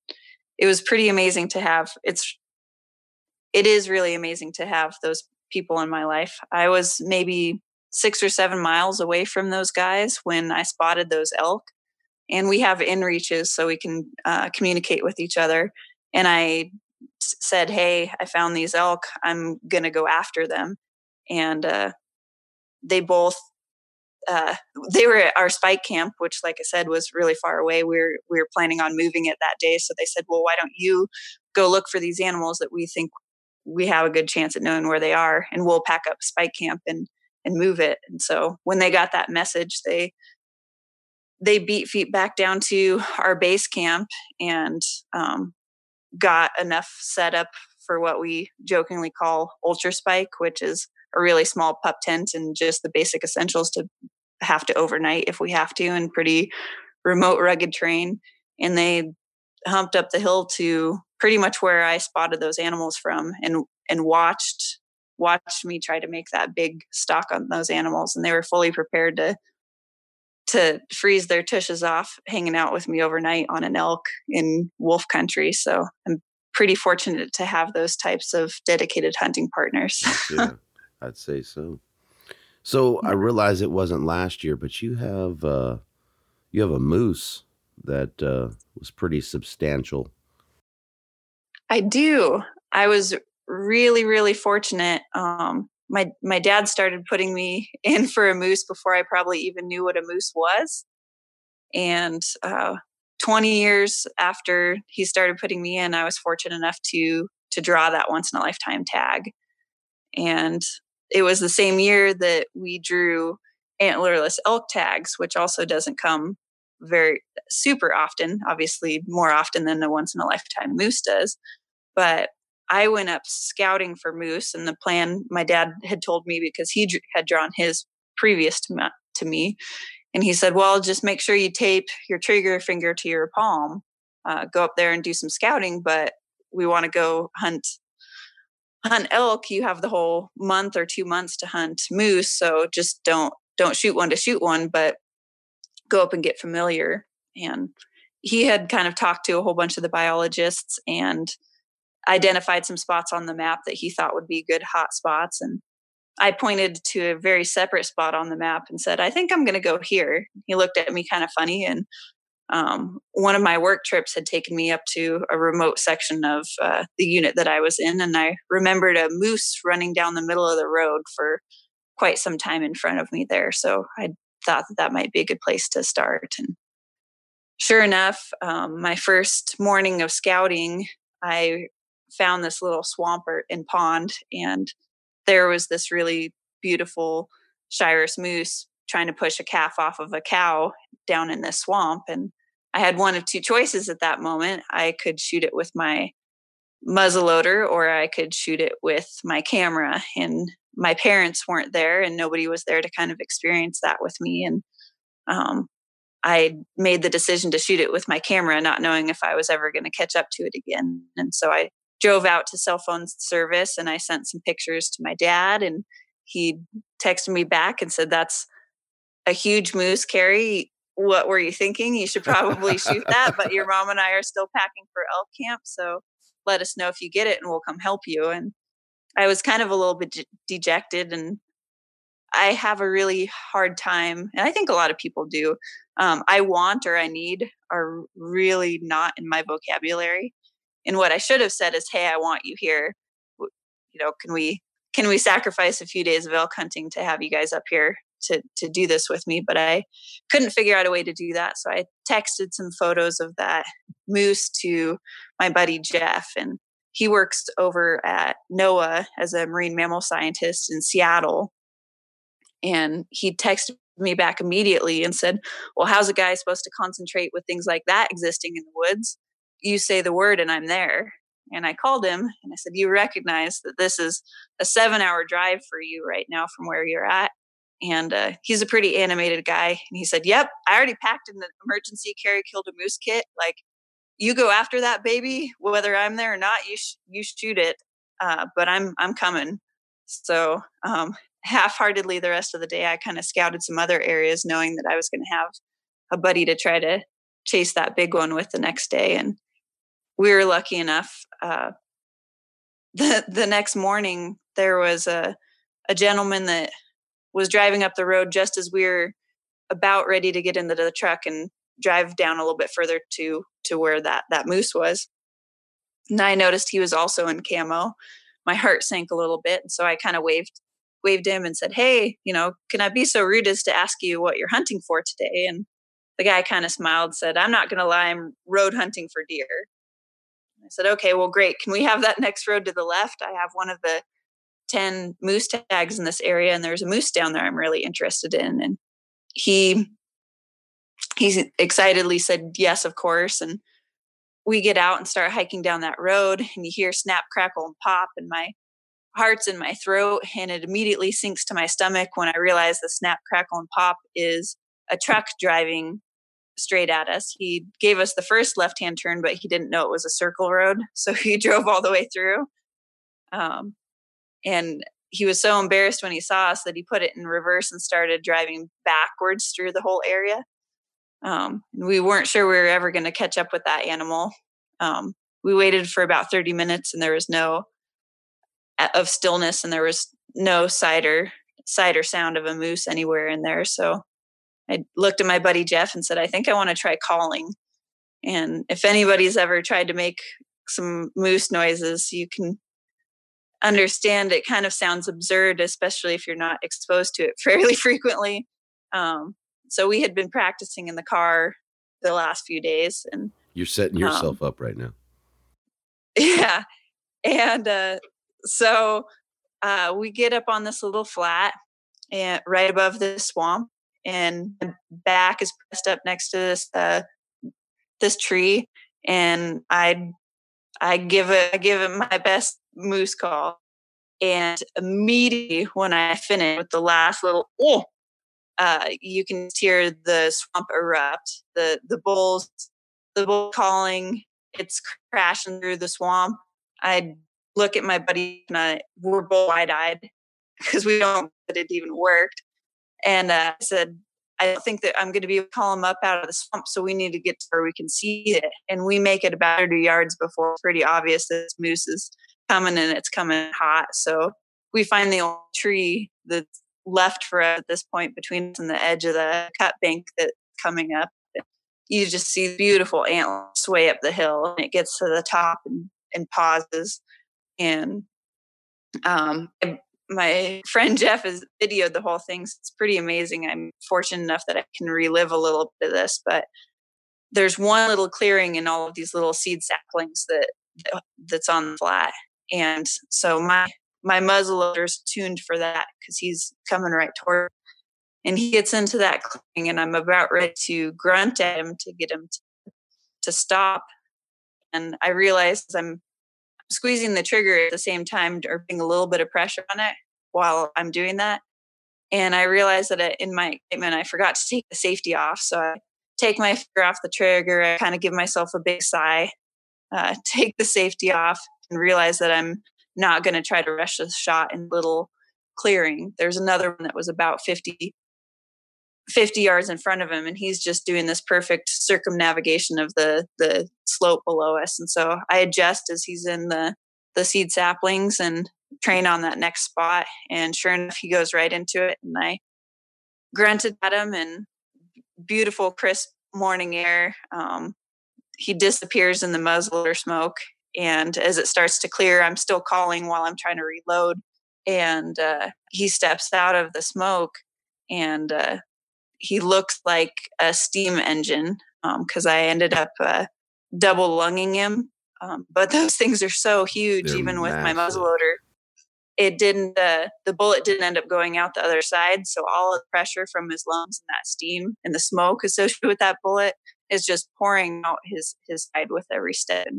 was pretty amazing to have. It is really amazing to have those people in my life. I was maybe 6 or 7 miles away from those guys when I spotted those elk, and we have inReaches so we can communicate with each other. And I said, "Hey, I found these elk. I'm going to go after them." And they both, they were at our spike camp, which, like I said, was really far away. We were planning on moving it that day. So they said, "Well, why don't you go look for these animals that we think we have a good chance at knowing where they are, and we'll pack up spike camp and move it." And so when they got that message, they beat feet back down to our base camp and got enough set up for what we jokingly call ultra spike, which is a really small pup tent and just the basic essentials to have to overnight if we have to, in pretty remote, rugged terrain. And they humped up the hill to pretty much where I spotted those animals from, and watched me try to make that big stalk on those animals. And they were fully prepared to freeze their tushes off hanging out with me overnight on an elk in wolf country. So I'm pretty fortunate to have those types of dedicated hunting partners. Yeah, I'd say so. So I realize it wasn't last year, but you have a moose that was pretty substantial. I do. I was really, really fortunate. My dad started putting me in for a moose before I probably even knew what a moose was. And 20 years after he started putting me in, I was fortunate enough to draw that once in a lifetime tag. And it was the same year that we drew antlerless elk tags, which also doesn't come very super often, obviously more often than the once in a lifetime moose does. But I went up scouting for moose, and the plan my dad had told me, because he had drawn his previous to me. And he said, well, just make sure you tape your trigger finger to your palm, go up there and do some scouting, but we want to go hunt elk. You have the whole month or 2 months to hunt moose. So just don't shoot one to shoot one, but go up and get familiar. And he had kind of talked to a whole bunch of the biologists and identified some spots on the map that he thought would be good hot spots. And I pointed to a very separate spot on the map and said, I think I'm going to go here. He looked at me kind of funny. And one of my work trips had taken me up to a remote section of the unit that I was in. And I remembered a moose running down the middle of the road for quite some time in front of me there. So I thought that might be a good place to start. And sure enough, my first morning of scouting, I found this little swamp and pond, and there was this really beautiful Shiras moose trying to push a calf off of a cow down in this swamp. And I had one of two choices at that moment. I could shoot it with my muzzleloader, or I could shoot it with my camera. And my parents weren't there, and nobody was there to kind of experience that with me. And I made the decision to shoot it with my camera, not knowing if I was ever going to catch up to it again. And so I drove out to cell phone service, and I sent some pictures to my dad, and he texted me back and said, that's a huge moose, Kari. What were you thinking? You should probably shoot that, but your mom and I are still packing for elk camp. So let us know if you get it and we'll come help you. And I was kind of a little bit dejected, and I have a really hard time. And I think a lot of people do. I want, or I need, are really not in my vocabulary. And what I should have said is, hey, I want you here. You know, can we sacrifice a few days of elk hunting to have you guys up here to do this with me? But I couldn't figure out a way to do that. So I texted some photos of that moose to my buddy, Jeff. And he works over at NOAA as a marine mammal scientist in Seattle. And he texted me back immediately and said, well, how's a guy supposed to concentrate with things like that existing in the woods? You say the word and I'm there. And I called him and I said, you recognize that this is a 7-hour drive for you right now from where you're at. And he's a pretty animated guy. And he said, yep, I already packed in the emergency Kari killed a moose kit. Like, you go after that baby, whether I'm there or not, you shoot it. But I'm coming. So half-heartedly the rest of the day, I kind of scouted some other areas, knowing that I was going to have a buddy to try to chase that big one with the next day. And we were lucky enough. The next morning, there was a gentleman that was driving up the road just as we were about ready to get into the truck and drive down a little bit further to where that moose was. And I noticed he was also in camo. My heart sank a little bit. And so I kind of waved him and said, hey, you know, can I be so rude as to ask you what you're hunting for today? And the guy kind of smiled, said, I'm not going to lie, I'm road hunting for deer. I said, okay, well, great. Can we have that next road to the left? I have one of the 10 moose tags in this area, and there's a moose down there I'm really interested in. And he excitedly said, yes, of course. And we get out and start hiking down that road, and you hear snap, crackle, and pop, and my heart's in my throat, and it immediately sinks to my stomach when I realize the snap, crackle, and pop is a truck driving straight at us. He gave us the first left-hand turn, but he didn't know it was a circle road. So he drove all the way through. And he was so embarrassed when he saw us that he put it in reverse and started driving backwards through the whole area. We weren't sure we were ever going to catch up with that animal. We waited for about 30 minutes and there was no of stillness, and there was no sight or sound of a moose anywhere in there. So I looked at my buddy Jeff and said, I think I want to try calling. And if anybody's ever tried to make some moose noises, you can understand it kind of sounds absurd, especially if you're not exposed to it fairly frequently. So we had been practicing in the car the last few days. And you're setting yourself up right now. Yeah. And so we get up on this little flat and right above this swamp, and the back is pressed up next to this this tree, and I give it my best moose call. And immediately when I finish with the last little you can hear the swamp erupt, the bull calling, it's crashing through the swamp. I look at my buddy and we're both wide-eyed because we don't know that it even worked. And I said, I don't think that I'm going to be able to call him up out of the swamp, so we need to get to where we can see it. And we make it about 30 yards before it's pretty obvious that this moose is coming, and it's coming hot. So we find the old tree that's left for us at this point between us and the edge of the cut bank that's coming up. You just see beautiful antlers sway up the hill, and it gets to the top and pauses. And my friend Jeff has videoed the whole thing, so it's pretty amazing. I'm fortunate enough that I can relive a little bit of this, but there's one little clearing in all of these little seed saplings that's on the flat. And so my muzzleloader's tuned for that because he's coming right toward me. And he gets into that clearing, and I'm about ready to grunt at him to get him to stop. And I realize I'm squeezing the trigger at the same time, or putting a little bit of pressure on it while I'm doing that. And I realized that in my excitement, I forgot to take the safety off. So I take my finger off the trigger. I kind of give myself a big sigh, take the safety off, and realize that I'm not going to try to rush the shot in little clearing. There's another one that was about 50 yards in front of him, and he's just doing this perfect circumnavigation of the slope below us. And so I adjust as he's in the seed saplings and train on that next spot. And sure enough, he goes right into it. And I grunted at him, and beautiful, crisp morning air. He disappears in the muzzleloader smoke. And as it starts to clear, I'm still calling while I'm trying to reload. And he steps out of the smoke, and he looks like a steam engine because I ended up double lunging him. But those things are so huge. They're even massive. With my muzzleloader, it didn't. The bullet didn't end up going out the other side. So all the pressure from his lungs and that steam and the smoke associated with that bullet is just pouring out his side with every step.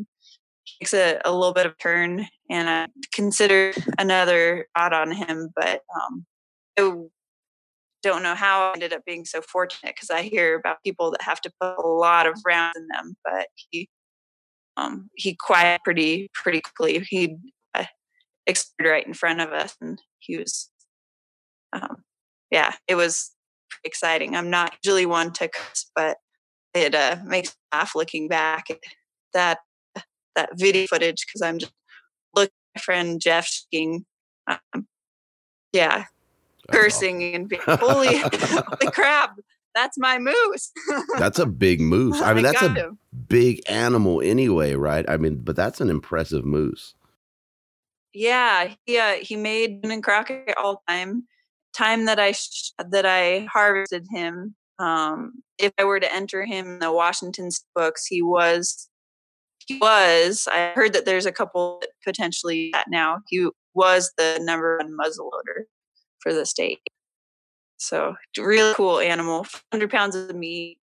Takes a little bit of turn, and I consider another shot on him, but I don't know how I ended up being so fortunate because I hear about people that have to put a lot of rounds in them, but he quieted pretty quickly. He exploded right in front of us, and he was, it was pretty exciting. I'm not usually one to cuss, but it makes me laugh looking back at that video footage because I'm just looking at my friend Jeff shaking, cursing and being holy crap, that's my moose. That's a big moose. I mean, that's a big animal anyway, right? I mean, but that's an impressive moose. Yeah, he made in Crockett all time that I harvested him. If I were to enter him in the Washington books, he was, I heard that there's a couple that potentially that now, he was the number one muzzleloader for the state. So really cool animal, 100 pounds of meat,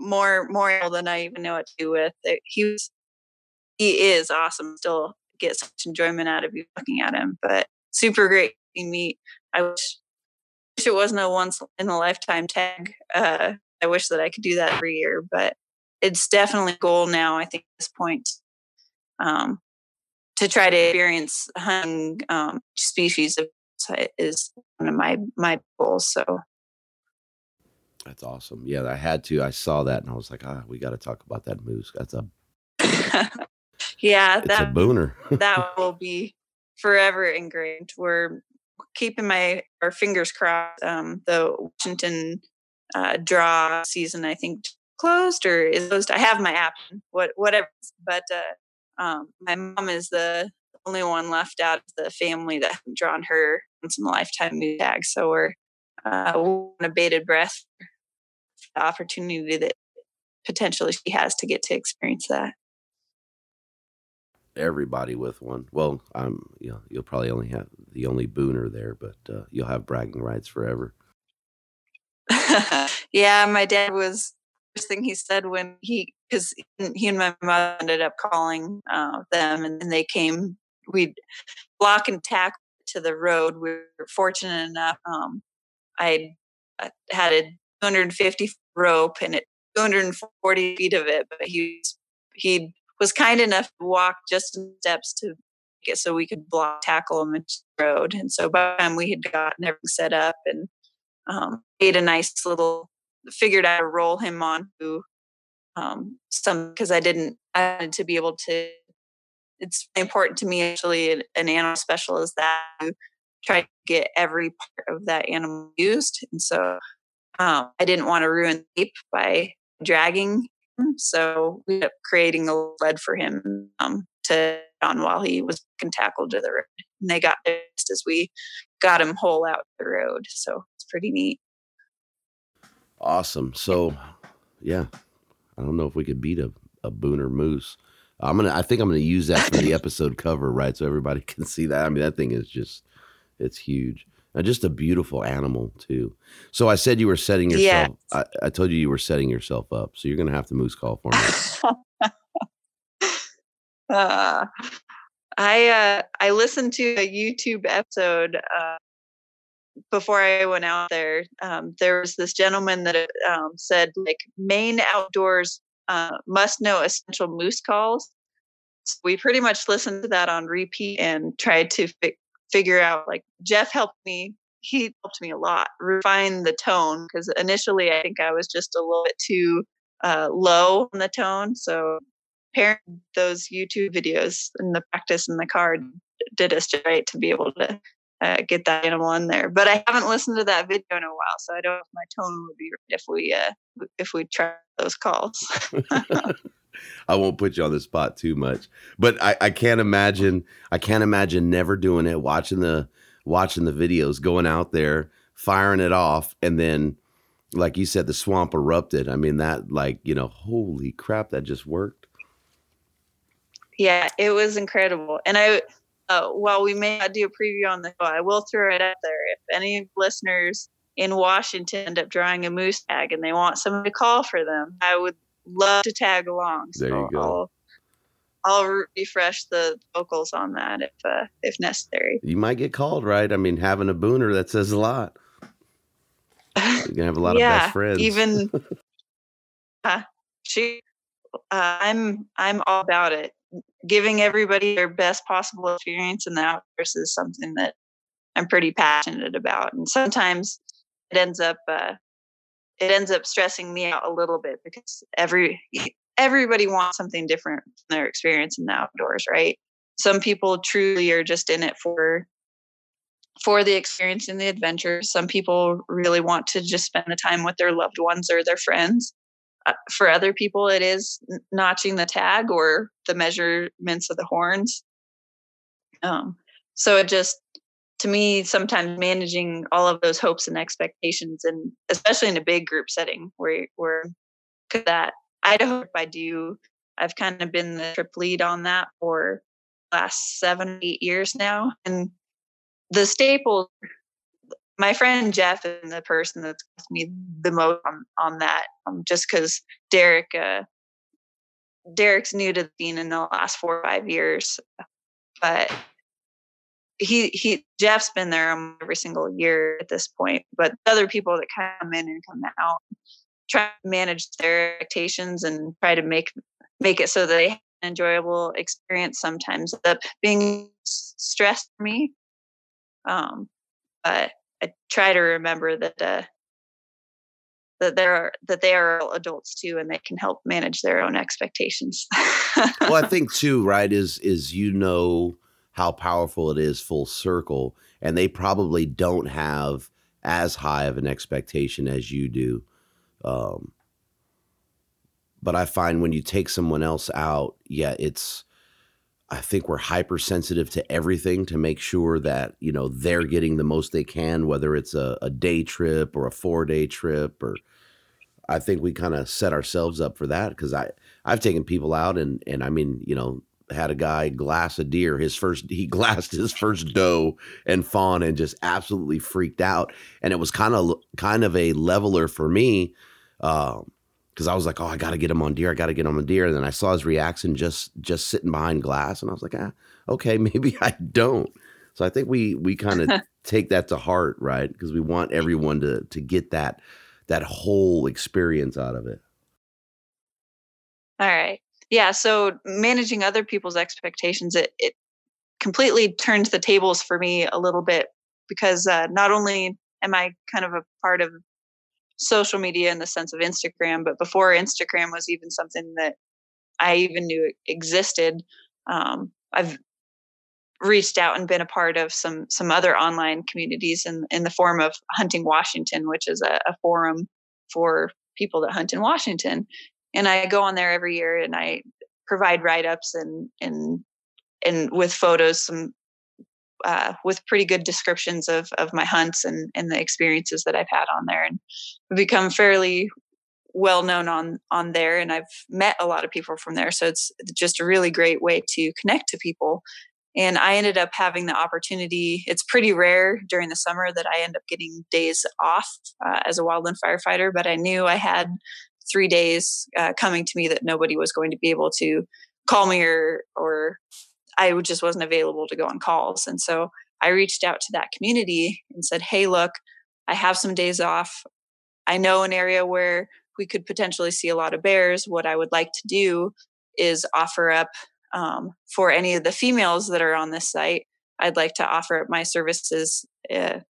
more than I even know what to do with. He is awesome. Still get such enjoyment out of you looking at him, but super great meat. I wish it wasn't a once in a lifetime tag. I wish that I could do that every year, but it's definitely a goal now, I think, at this point, to try to experience hunting species of is one of my goals. So that's awesome. Yeah, I saw that, and I was like, we got to talk about that moose. That's a that's a booner. That will be forever ingrained. We're keeping our fingers crossed. The Washington draw season, I think, closed or is closed. I have my app, whatever, but my mom is the only one left out of the family that hasn't drawn her once in a lifetime moose tag. So we're on a bated breath for the opportunity that potentially she has to get to experience that. Everybody with one. Well, you'll probably only have the only Booner there, but you'll have bragging rights forever. Yeah, my dad was, first thing he said when because he and my mother ended up calling them, and then they came. We'd block and tackle to the road. We were fortunate enough. I had a 250 rope and at 240 feet of it, but he was kind enough to walk just in steps to get so we could block tackle him into the road. And so by the time we had gotten everything set up and made a nice little, figured out to roll him onto some, because I wanted to be able to, it's important to me actually, an animal special is that you try to get every part of that animal used. And so I didn't want to ruin the ape by dragging him. So we ended up creating a sled for him to on while he was tackled to the road. And they got there just as we got him whole out the road. So it's pretty neat. Awesome. So yeah, I don't know if we could beat a Booner moose. I think I'm gonna use that for the episode cover, right? So everybody can see that. I mean, that thing is just, it's huge. And just a beautiful animal too. So I said you were setting yourself. Yeah. I told you were setting yourself up. So you're gonna have to moose call for me. I listened to a YouTube episode before I went out there. There was this gentleman that said like Maine outdoors. Must know essential moose calls. So we pretty much listened to that on repeat and tried to figure out, like, Jeff helped me. He helped me a lot refine the tone, because initially I think I was just a little bit too low on the tone. So apparently those YouTube videos and the practice in the car did us right to be able to get that animal in there. But I haven't listened to that video in a while, so I don't know if my tone would be right if we try those calls. I won't put you on the spot too much, but I can't imagine never doing it, watching the videos, going out there, firing it off. And then, like you said, the swamp erupted. I mean, that, like, you know, holy crap, that just worked. Yeah, it was incredible. And while we may not do a preview on the show, I will throw it out there. If any listeners in Washington end up drawing a moose tag and they want someone to call for them, I would love to tag along. So there you go. I'll refresh the vocals on that if necessary. You might get called, right? I mean, having a Booner, that says a lot. You're going to have a lot of best friends. Even I'm all about it. Giving everybody their best possible experience in the outdoors is something that I'm pretty passionate about. And sometimes it ends up stressing me out a little bit, because everybody wants something different from their experience in the outdoors, right? Some people truly are just in it for the experience and the adventure. Some people really want to just spend the time with their loved ones or their friends. For other people, it is notching the tag or the measurements of the horns. So it just, to me, sometimes managing all of those hopes and expectations, and especially in a big group setting where that Idaho, if I do, I've kind of been the trip lead on that for the last 7, 8 years now. And the staple, my friend Jeff is the person that's with me the most on that, just because Derek's new to the scene in the last 4 or 5 years, but Jeff's been there every single year at this point. But other people that come in and come out, try to manage their expectations and try to make it so that they have an enjoyable experience. Sometimes up being stressed for me, but I try to remember that they are adults too, and they can help manage their own expectations. Well, I think too, right, is you know how powerful it is full circle, and they probably don't have as high of an expectation as you do. But I find when you take someone else out, I think we're hypersensitive to everything to make sure that, you know, they're getting the most they can, whether it's a day trip or a 4-day trip, or I think we kind of set ourselves up for that, because I've taken people out and I mean, you know, had a guy glass a deer, he glassed his first doe and fawn and just absolutely freaked out. And it was kind of a leveler for me. Cause I was like, oh, I got to get him on deer. And then I saw his reaction just sitting behind glass. And I was like, okay, maybe I don't. So I think we kind of take that to heart, right? Cause we want everyone to get that whole experience out of it. All right. Yeah, so managing other people's expectations, it completely turns the tables for me a little bit, because not only am I kind of a part of social media in the sense of Instagram, but before Instagram was even something that I even knew existed, I've reached out and been a part of some other online communities in the form of Hunting Washington, which is a forum for people that hunt in Washington. And I go on there every year and I provide write-ups and with photos, with pretty good descriptions of my hunts and the experiences that I've had on there, and I've become fairly well known on there. And I've met a lot of people from there. So it's just a really great way to connect to people. And I ended up having the opportunity. It's pretty rare during the summer that I end up getting days off as a wildland firefighter, but I knew I had 3 days coming to me that nobody was going to be able to call me or I just wasn't available to go on calls. And so I reached out to that community and said, hey, look, I have some days off. I know an area where we could potentially see a lot of bears. What I would like to do is offer up for any of the females that are on this site, I'd like to offer up my services to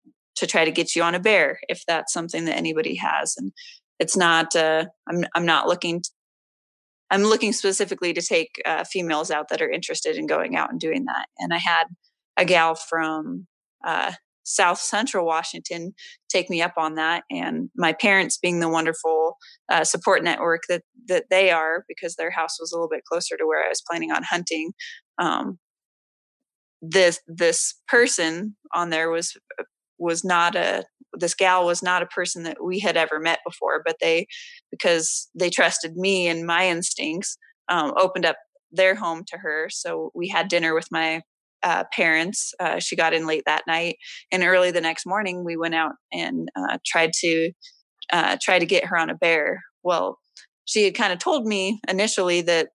try to get you on a bear if that's something that anybody has. And it's not, I'm looking specifically to take females out that are interested in going out and doing that. And I had a gal from South Central Washington take me up on that. And my parents, being the wonderful support network that they are, because their house was a little bit closer to where I was planning on hunting. This person on there this gal was not a person that we had ever met before, but because they trusted me and my instincts, opened up their home to her. So we had dinner with my parents. She got in late that night, and early the next morning we went out and tried to get her on a bear. Well, she had kind of told me initially that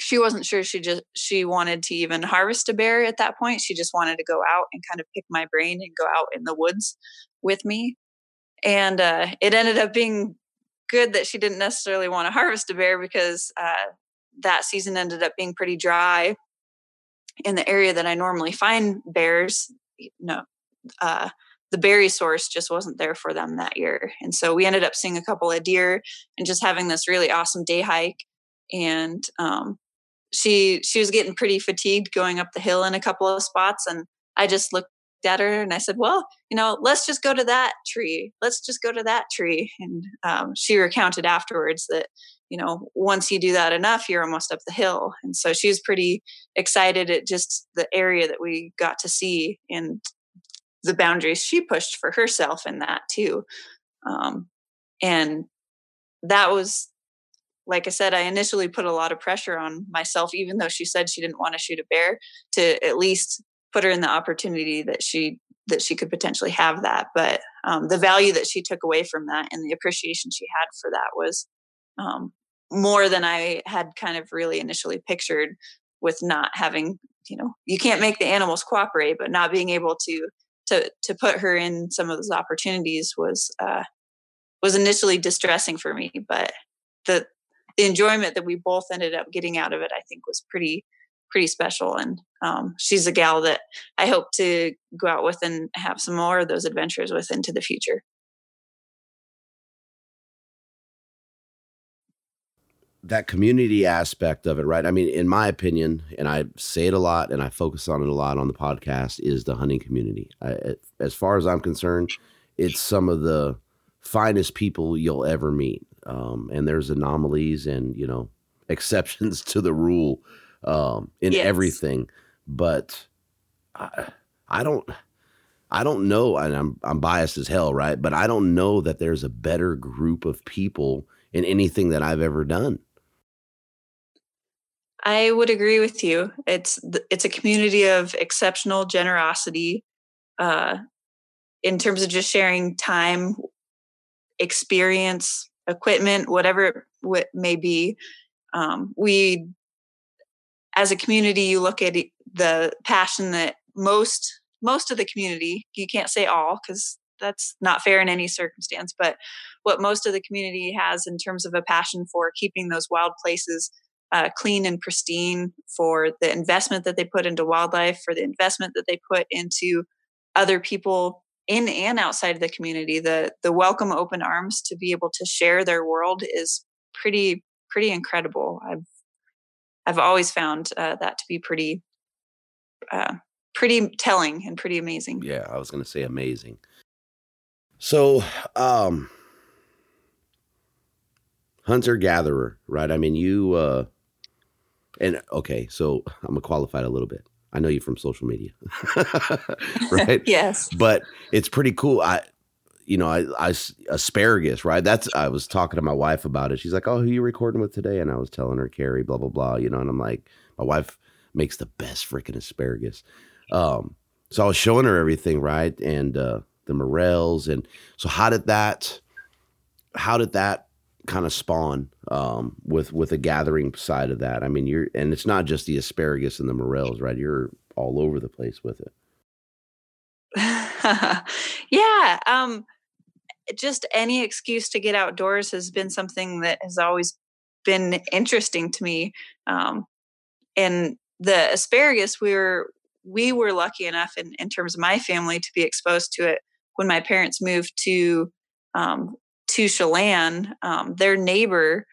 she wasn't sure she wanted to even harvest a bear at that point. She just wanted to go out and kind of pick my brain and go out in the woods with me. And it ended up being good that she didn't necessarily want to harvest a bear, because that season ended up being pretty dry in the area that I normally find bears. No, the berry source just wasn't there for them that year. And so we ended up seeing a couple of deer and just having this really awesome day hike. And she was getting pretty fatigued going up the hill in a couple of spots. And I just looked at her and I said, well, you know, let's just go to that tree. And she recounted afterwards that, you know, once you do that enough, you're almost up the hill. And so she was pretty excited at just the area that we got to see and the boundaries she pushed for herself in that too. And that was, like I said, I initially put a lot of pressure on myself, even though she said she didn't want to shoot a bear, to at least put her in the opportunity that she could potentially have that. But the value that she took away from that and the appreciation she had for that was more than I had kind of really initially pictured, with not having, you know, you can't make the animals cooperate, but not being able to put her in some of those opportunities was initially distressing for me. But the enjoyment that we both ended up getting out of it, I think, was pretty special. And she's a gal that I hope to go out with and have some more of those adventures with into the future. That community aspect of it, right? I mean, in my opinion, and I say it a lot and I focus on it a lot on the podcast, is the hunting community. As far as I'm concerned, it's some of the finest people you'll ever meet. And there's anomalies and, you know, exceptions to the rule in everything. But I don't, I don't know, and I'm biased as hell, right? But I don't know that there's a better group of people in anything that I've ever done. I would agree with you. It's a community of exceptional generosity in terms of just sharing time, experience, equipment, whatever it may be. We, as a community, you look at the passion that most of the community, you can't say all because that's not fair in any circumstance, but what most of the community has in terms of a passion for keeping those wild places clean and pristine, for the investment that they put into wildlife, for the investment that they put into other people in and outside of the community. The welcome open arms to be able to share their world is pretty incredible. I've always found that to be pretty telling and pretty amazing. Yeah, I was going to say amazing. So, hunter-gatherer, right? I mean, you... And okay, so I'm going to qualify it a little bit. I know you from social media, right? Yes. But it's pretty cool. I asparagus, right? I was talking to my wife about it. She's like, oh, who are you recording with today? And I was telling her, Kari, blah, blah, blah. You know, and I'm like, my wife makes the best freaking asparagus. So I was showing her everything, right? And the morels. And so how did that kind of spawn with a gathering side of that? I mean, and it's not just the asparagus and the morels, right? You're all over the place with it. Yeah. Just any excuse to get outdoors has been something that has always been interesting to me. And the asparagus, we were lucky enough in terms of my family to be exposed to it when my parents moved to Chelan. Their neighbor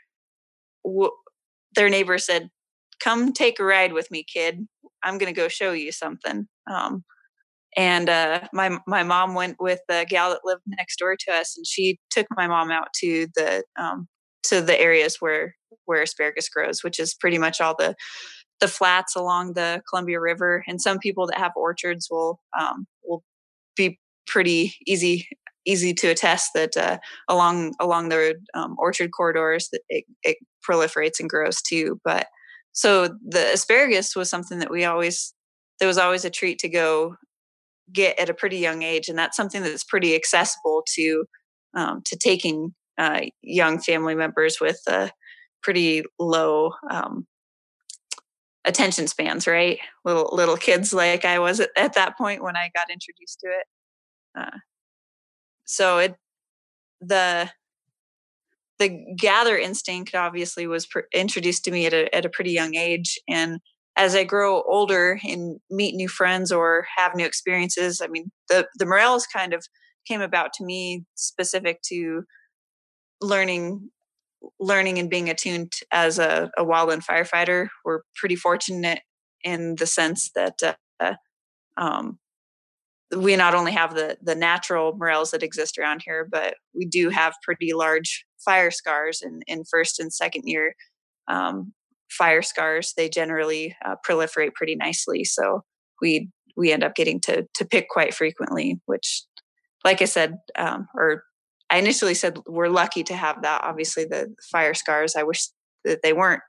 said, come take a ride with me, kid. I'm going to go show you something. And my mom went with a gal that lived next door to us, and she took my mom out to the areas where asparagus grows, which is pretty much all the flats along the Columbia River. And some people that have orchards will be pretty easy to attest that along the orchard corridors that it proliferates and grows too. But so the asparagus was something that there was always a treat to go get at a pretty young age. And that's something that's pretty accessible to taking young family members with pretty low attention spans, right? Little kids like I was at that point when I got introduced to it. So the gather instinct obviously was introduced to me at a pretty young age. And as I grow older and meet new friends or have new experiences, I mean, the morels kind of came about to me specific to learning and being attuned as a wildland firefighter. We're pretty fortunate in the sense that we not only have the natural morels that exist around here, but we do have pretty large fire scars in first and second year fire scars. They generally proliferate pretty nicely. So we end up getting to pick quite frequently, which, like I said, or I initially said, we're lucky to have that. Obviously the fire scars, I wish that they weren't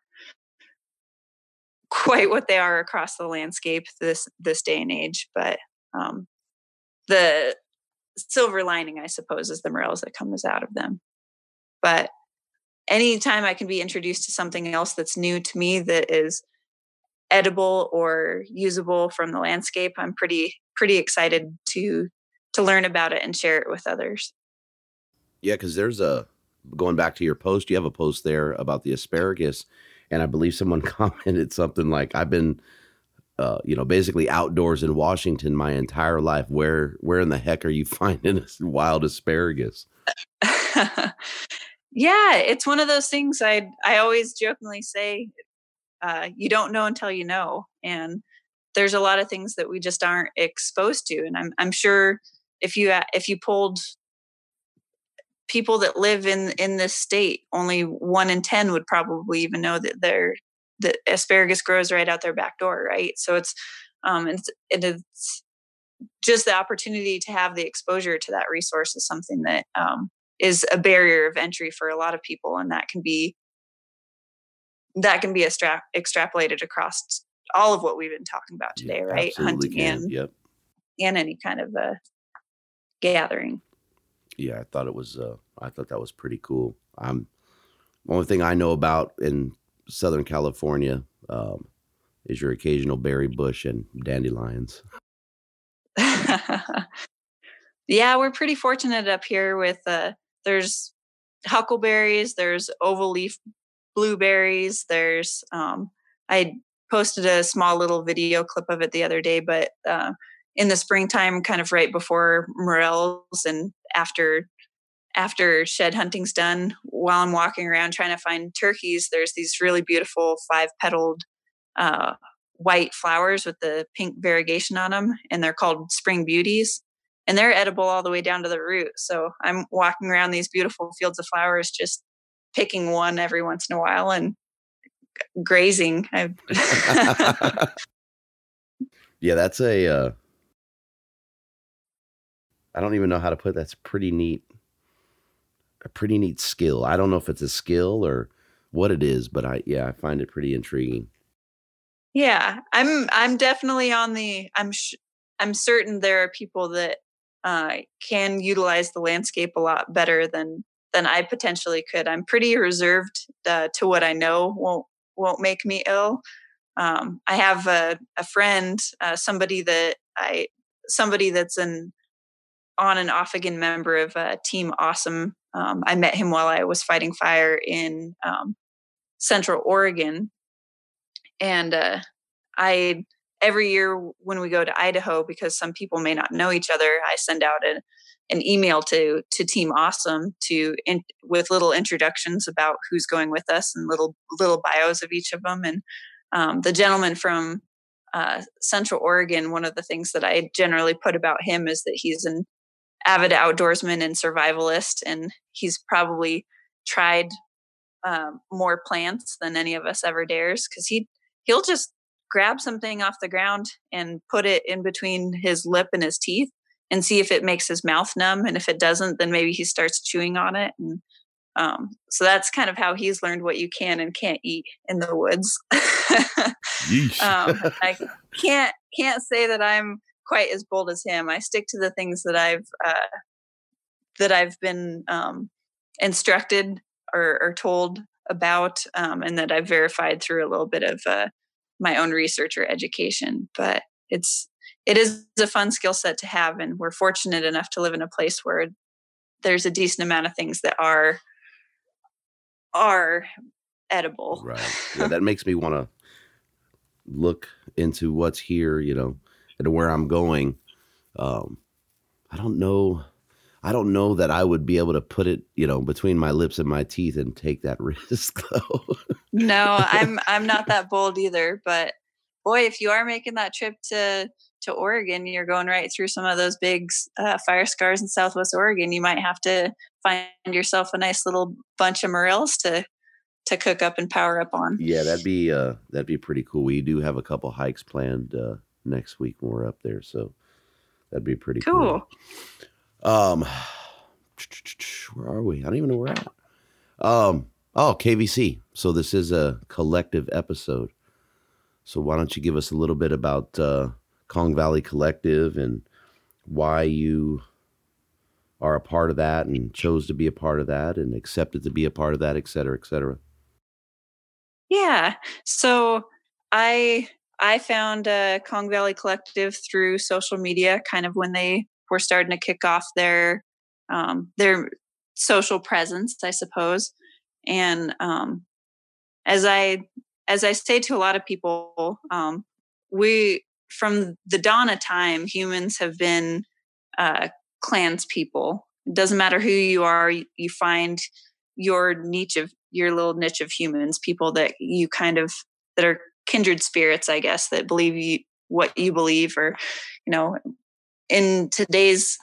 quite what they are across the landscape this day and age, but the silver lining, I suppose, is the morels that comes out of them. But anytime I can be introduced to something else that's new to me that is edible or usable from the landscape, I'm pretty excited to learn about it and share it with others. Yeah, because going back to your post, you have a post there about the asparagus, and I believe someone commented something like, I've been basically outdoors in Washington my entire life. Where in the heck are you finding wild asparagus? Yeah, it's one of those things I always jokingly say, you don't know until you know. And there's a lot of things that we just aren't exposed to. And I'm sure if you polled people that live in this state, only 1 in 10 would probably even know that that asparagus grows right out their back door, right? So it's just the opportunity to have the exposure to that resource is something that is a barrier of entry for a lot of people. And that can be extrapolated across all of what we've been talking about today, yeah, right? Hunting and any kind of a gathering. Yeah, I thought it was, I thought that was pretty cool. The only thing I know about in Southern California is your occasional berry bush and dandelions. Yeah, we're pretty fortunate up here with, there's huckleberries, there's oval leaf blueberries, there's, I posted a small little video clip of it the other day, but in the springtime, kind of right before morels and after shed hunting's done, while I'm walking around trying to find turkeys, there's these really beautiful 5-petaled white flowers with the pink variegation on them, and they're called spring beauties, and they're edible all the way down to the root. So I'm walking around these beautiful fields of flowers, just picking one every once in a while and grazing. Yeah, that's a, I don't even know how to put it. That's pretty neat. A pretty neat skill. I don't know if it's a skill or what it is, but I find it pretty intriguing. Yeah, I'm definitely on the, I'm certain there are people that can utilize the landscape a lot better than I potentially could. I'm pretty reserved to what I know won't make me ill. I have a friend, somebody that's an on and off again member of Team Awesome. I met him while I was fighting fire in Central Oregon. And every year when we go to Idaho, because some people may not know each other, I send out an email to Team Awesome with little introductions about who's going with us and little bios of each of them. And the gentleman from Central Oregon, one of the things that I generally put about him is that he's an avid outdoorsman and survivalist, and he's probably tried more plants than any of us ever dares, because he'll just grab something off the ground and put it in between his lip and his teeth and see if it makes his mouth numb, and if it doesn't, then maybe he starts chewing on it. And so that's kind of how he's learned what you can and can't eat in the woods. I can't say that I'm quite as bold as him. I stick to the things that I've been instructed or told about, and that I've verified through a little bit of my own research or education. But it is a fun skill set to have, and we're fortunate enough to live in a place where there's a decent amount of things that are edible. Right. Yeah, that makes me want to look into what's here, and where I'm going. I don't know that I would be able to put it, between my lips and my teeth and take that risk though. No, I'm not that bold either, but boy, if you are making that trip to Oregon, you're going right through some of those big fire scars in Southwest Oregon. You might have to find yourself a nice little bunch of morels to cook up and power up on. Yeah, that'd be pretty cool. We do have a couple hikes planned next week when we're up there, so that'd be pretty cool. Where are we? I don't even know where we're at. KVC. So this is a collective episode. So why don't you give us a little bit about Kong Valley Collective and why you are a part of that and chose to be a part of that and accepted to be a part of that, et cetera, et cetera. Yeah. So I found Kong Valley Collective through social media, kind of when they were starting to kick off their social presence, I suppose. And as I say to a lot of people, we, from the dawn of time, humans have been clans people. It doesn't matter who you are, you find your little niche of humans, people that you that are kindred spirits, I guess, that believe what you believe, or, in today's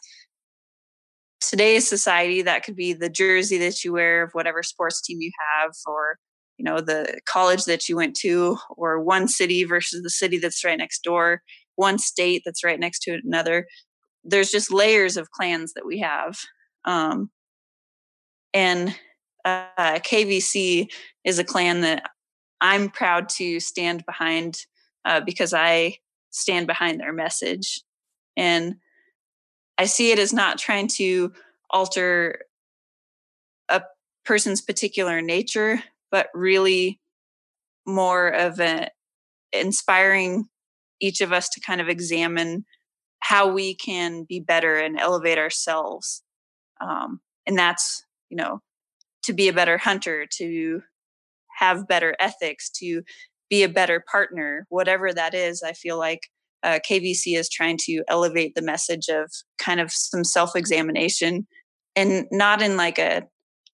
society, that could be the jersey that you wear of whatever sports team you have, or the college that you went to, or one city versus the city that's right next door. one state that's right next to another. There's just layers of clans that we have. And KVC is a clan that I'm proud to stand behind because I stand behind their message. And I see it as not trying to alter a person's particular nature, but really more of an inspiring each of us to kind of examine how we can be better and elevate ourselves. And that's, you know, to be a better hunter, to have better ethics, to be a better partner, whatever that is. I feel like KVC is trying to elevate the message of kind of some self-examination, and not in like a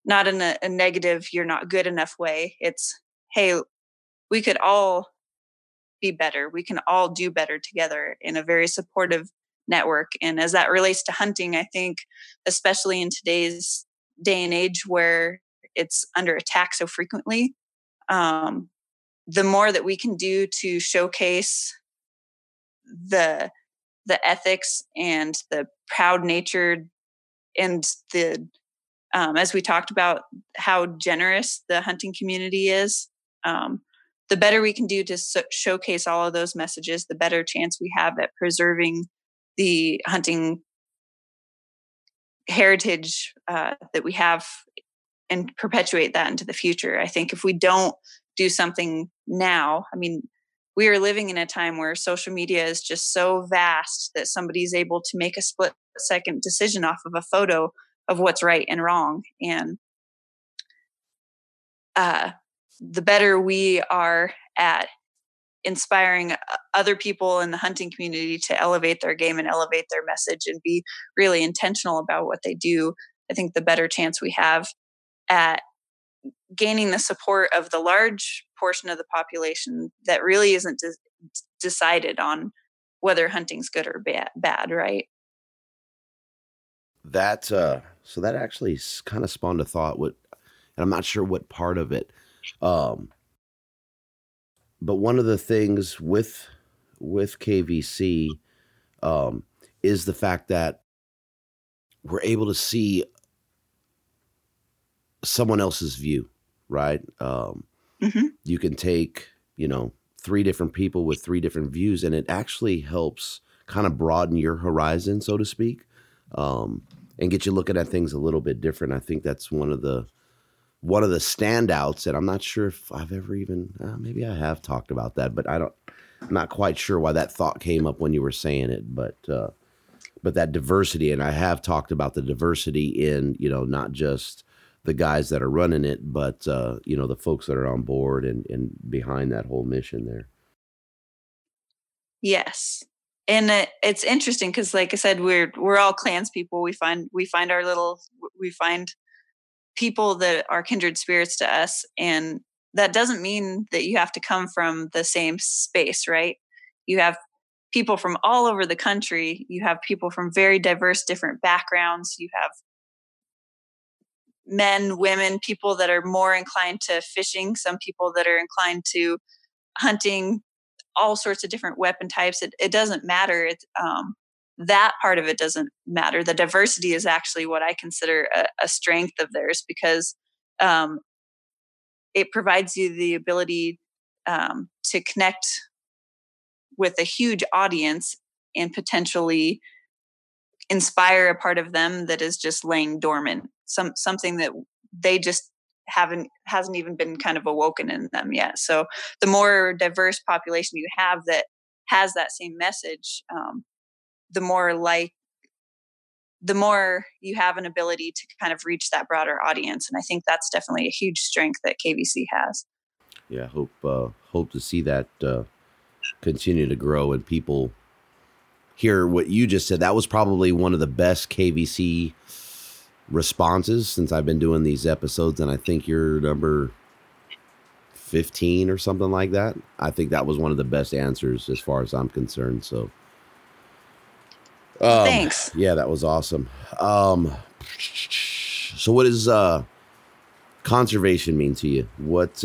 negative, you're not good enough way. It's, hey, we could all be better. We can all do better together in a very supportive network. And as that relates to hunting, I think, especially in today's day and age where it's under attack so frequently, the more that we can do to showcase the ethics and the proud nature and the, as we talked about how generous the hunting community is, the better we can do to showcase all of those messages, the better chance we have at preserving the hunting heritage that we have and perpetuate that into the future. I think if we don't do something now, I mean, we are living in a time where social media is just so vast that somebody's able to make a split second decision off of a photo of what's right and wrong. And the better we are at inspiring other people in the hunting community to elevate their game and elevate their message and be really intentional about what they do, I think the better chance we have at gaining the support of the large portion of the population that really isn't decided on whether hunting's good or bad, right? That, so that actually kind of spawned a thought, and I'm not sure what part of it, but one of the things with KVC is the fact that we're able to see someone else's view, right? You can take, you know, three different people with three different views, and it actually helps kind of broaden your horizon, so to speak, and get you looking at things a little bit different. I think that's one of the standouts, and I'm not sure if I've ever even, maybe I have talked about that, but I'm not quite sure why that thought came up when you were saying it, but that diversity, and I have talked about the diversity in, you know, not just the guys that are running it, but, you know, the folks that are on board and behind that whole mission there. Yes. And it's interesting because, like I said, we're all clans people. We find people that are kindred spirits to us. And that doesn't mean that you have to come from the same space, right? You have people from all over the country. You have people from very diverse, different backgrounds. You have men, women, people that are more inclined to fishing, some people that are inclined to hunting, all sorts of different weapon types. It doesn't matter. That part of it doesn't matter. The diversity is actually what I consider a strength of theirs, because it provides you the ability to connect with a huge audience and potentially inspire a part of them that is just laying dormant, something that they just hasn't even been kind of awoken in them yet. So the more diverse population you have that has that same message, the more you have an ability to kind of reach that broader audience. And I think that's definitely a huge strength that KVC has. Yeah. Hope to see that, continue to grow and people hear what you just said. That was probably one of the best KVC responses since I've been doing these episodes. And I think you're number 15 or something like that. I think that was one of the best answers as far as I'm concerned. So, thanks. Yeah, that was awesome. So what does conservation mean to you? What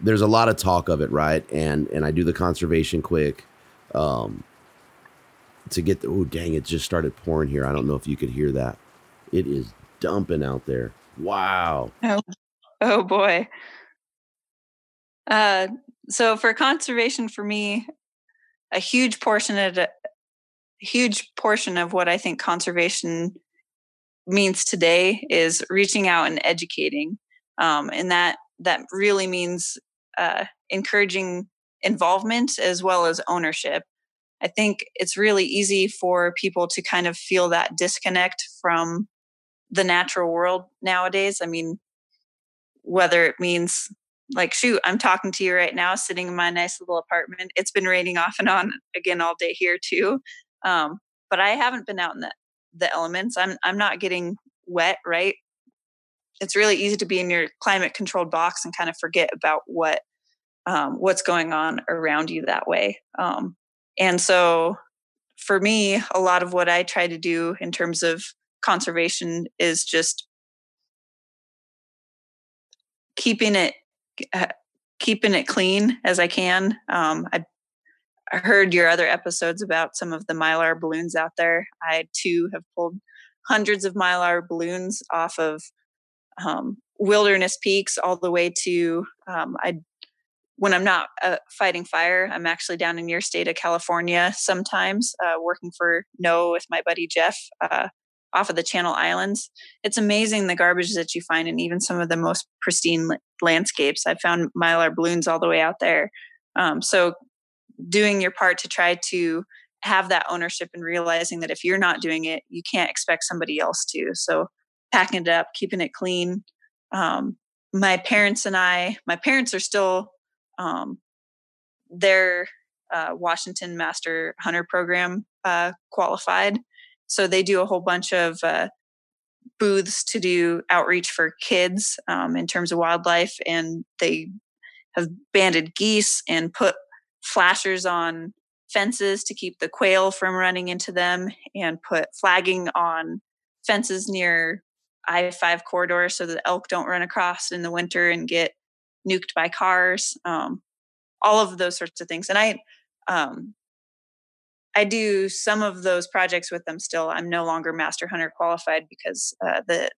there's a lot of talk of it, right? And I do the conservation quick to get the, oh, dang, it just started pouring here. I don't know if you could hear that. It is dumping out there. Wow. Oh boy. So for conservation, for me, a huge portion of what I think conservation means today is reaching out and educating. And that really means encouraging involvement as well as ownership. I think it's really easy for people to kind of feel that disconnect from the natural world nowadays. I mean, whether it means like, shoot, I'm talking to you right now, sitting in my nice little apartment. It's been raining off and on again all day here too. But I haven't been out in the elements. I'm not getting wet, right? It's really easy to be in your climate controlled box and kind of forget about what's going on around you that way. And so for me, a lot of what I try to do in terms of conservation is just keeping it clean as I can. I heard your other episodes about some of the mylar balloons out there. I too have pulled hundreds of mylar balloons off of wilderness peaks all the way to when I'm not fighting fire, I'm actually down in your state of California sometimes working for NOAA with my buddy Jeff off of the Channel Islands. It's amazing the garbage that you find in even some of the most pristine landscapes. I found mylar balloons all the way out there. So doing your part to try to have that ownership and realizing that if you're not doing it, you can't expect somebody else to. So packing it up, keeping it clean. My parents are still they're Washington Master Hunter Program qualified. So they do a whole bunch of booths to do outreach for kids in terms of wildlife. And they have banded geese and put flashers on fences to keep the quail from running into them, and put flagging on fences near I-5 corridor so that elk don't run across in the winter and get nuked by cars, all of those sorts of things. And I do some of those projects with them still. I'm no longer Master Hunter qualified because the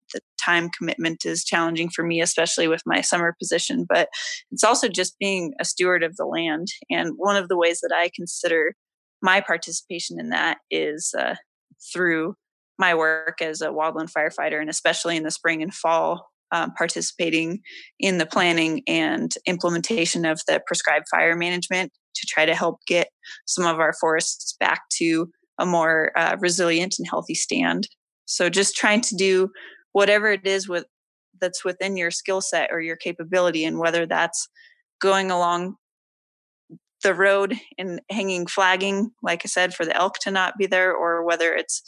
time commitment is challenging for me, especially with my summer position. But it's also just being a steward of the land. And one of the ways that I consider my participation in that is through my work as a wildland firefighter, and especially in the spring and fall, participating in the planning and implementation of the prescribed fire management to try to help get some of our forests back to a more resilient and healthy stand. So just trying to do whatever it is that's within your skill set or your capability, and whether that's going along the road and hanging flagging, like I said, for the elk to not be there, or whether it's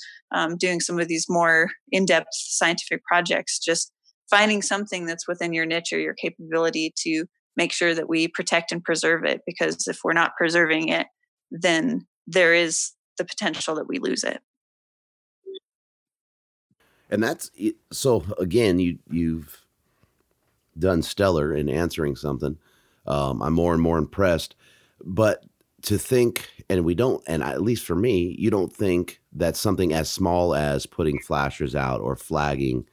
doing some of these more in-depth scientific projects, just finding something that's within your niche or your capability to make sure that we protect and preserve it. Because if we're not preserving it, then there is the potential that we lose it. And that's, so again, you've done stellar in answering something. I'm more and more impressed, but to think, and we don't, and at least for me, you don't think that something as small as putting flashers out or flagging,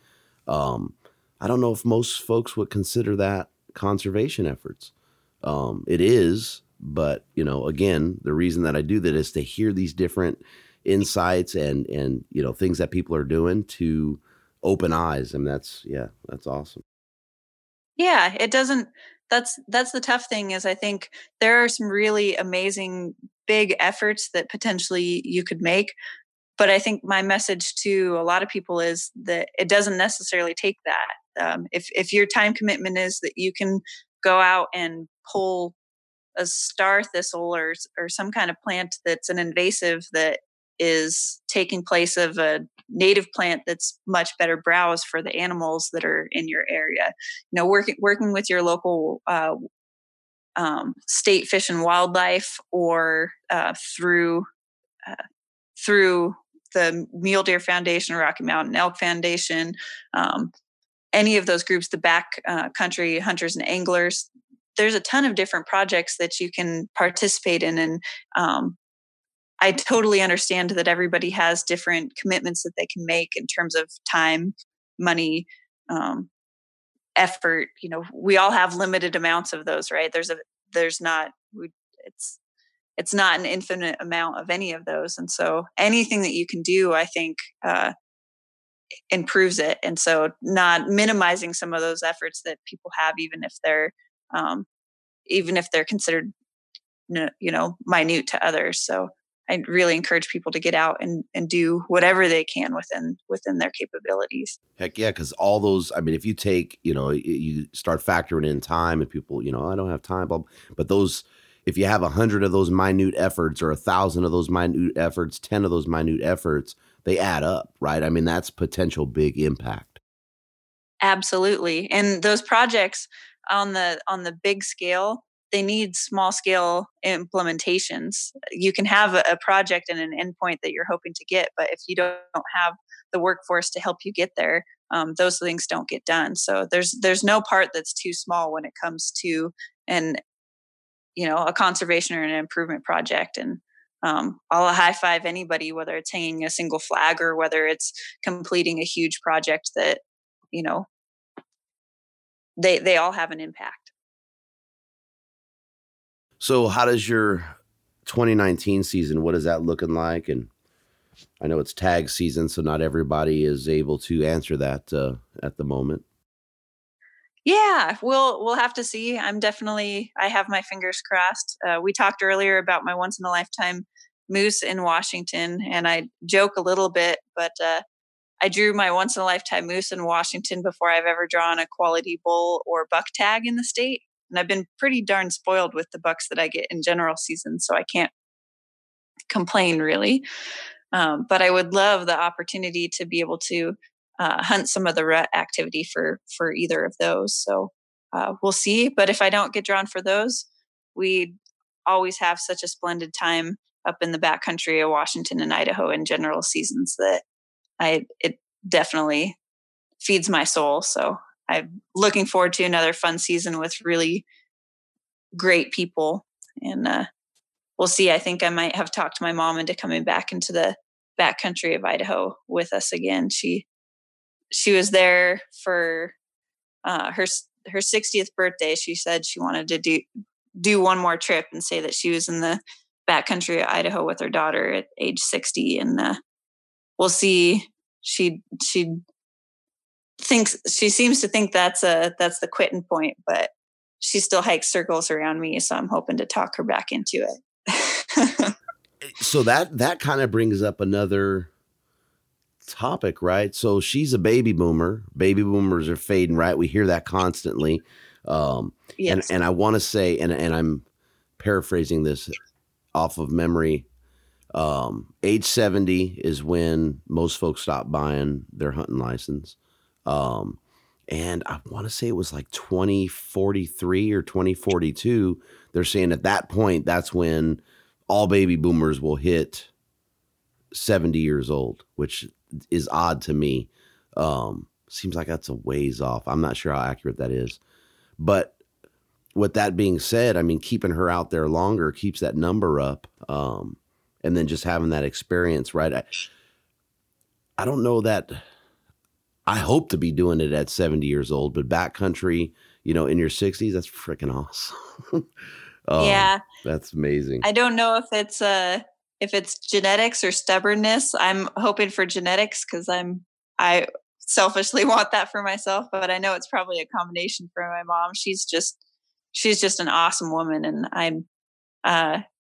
I don't know if most folks would consider that conservation efforts. It is, but again, the reason that I do that is to hear these different insights and things that people are doing to open eyes. And that's awesome. Yeah, it doesn't, that's the tough thing is I think there are some really amazing big efforts that potentially you could make. But I think my message to a lot of people is that it doesn't necessarily take that. If your time commitment is that you can go out and pull a star thistle or some kind of plant that's an invasive that is taking place of a native plant that's much better browse for the animals that are in your area. Working with your local state fish and wildlife, or through the Mule Deer Foundation, Rocky Mountain Elk Foundation, any of those groups, the Backcountry Hunters and Anglers. There's a ton of different projects that you can participate in and I totally understand that everybody has different commitments that they can make in terms of time, money, effort. You know, we all have limited amounts of those, right? It's not an infinite amount of any of those. And so anything that you can do, I think, improves it. And so not minimizing some of those efforts that people have, even if they're considered, you know, minute to others. So I really encourage people to get out and do whatever they can within their capabilities. Heck yeah. Cause all those, I mean, if you take, you know, you start factoring in time and people, you know, I don't have time, but those, if you have 100 of those minute efforts or 1,000 of those minute efforts, 10 of those minute efforts, they add up, right? I mean, that's potential big impact. Absolutely. And those projects on the big scale, they need small scale implementations. You can have a project and an endpoint that you're hoping to get, but if you don't have the workforce to help you get there, those things don't get done. So there's no part that's too small when it comes to a conservation or an improvement project. And I'll high five anybody, whether it's hanging a single flag or whether it's completing a huge project that, you know, they all have an impact. So how does your 2019 season, what is that looking like? And I know it's tag season, so not everybody is able to answer that at the moment. Yeah, we'll have to see. I have my fingers crossed. We talked earlier about my once in a lifetime moose in Washington, and I joke a little bit, but I drew my once in a lifetime moose in Washington before I've ever drawn a quality bull or buck tag in the state. And I've been pretty darn spoiled with the bucks that I get in general season, so I can't complain really. But I would love the opportunity to be able to hunt some of the rut activity for either of those. So we'll see. But if I don't get drawn for those, we always have such a splendid time up in the backcountry of Washington and Idaho in general seasons that it definitely feeds my soul. So I'm looking forward to another fun season with really great people. And we'll see. I think I might have talked my mom into coming back into the backcountry of Idaho with us again. She was there for her 60th birthday. She said she wanted to do one more trip and say that she was in the backcountry of Idaho with her daughter at age 60. And we'll see. She seems to think that's the quitting point, but she still hikes circles around me, so I'm hoping to talk her back into it. So that kind of brings up another topic, right? So she's a baby boomer. Baby boomers are fading, right? We hear that constantly. Yes. And I want to say, and I'm paraphrasing this off of memory, age 70 is when most folks stop buying their hunting license. And I want to say it was like 2043 or 2042. They're saying at that point, that's when all baby boomers will hit 70 years old, which is odd to me. Seems like that's a ways off. I'm not sure how accurate that is. But with that being said, I mean, keeping her out there longer keeps that number up. And then just having that experience, right? I don't know that I hope to be doing it at 70 years old, but backcountry, you know, in your 60s, that's freaking awesome. Yeah. That's amazing. I don't know if it's genetics or stubbornness. I'm hoping for genetics because I selfishly want that for myself, but I know it's probably a combination for my mom. She's just an awesome woman. And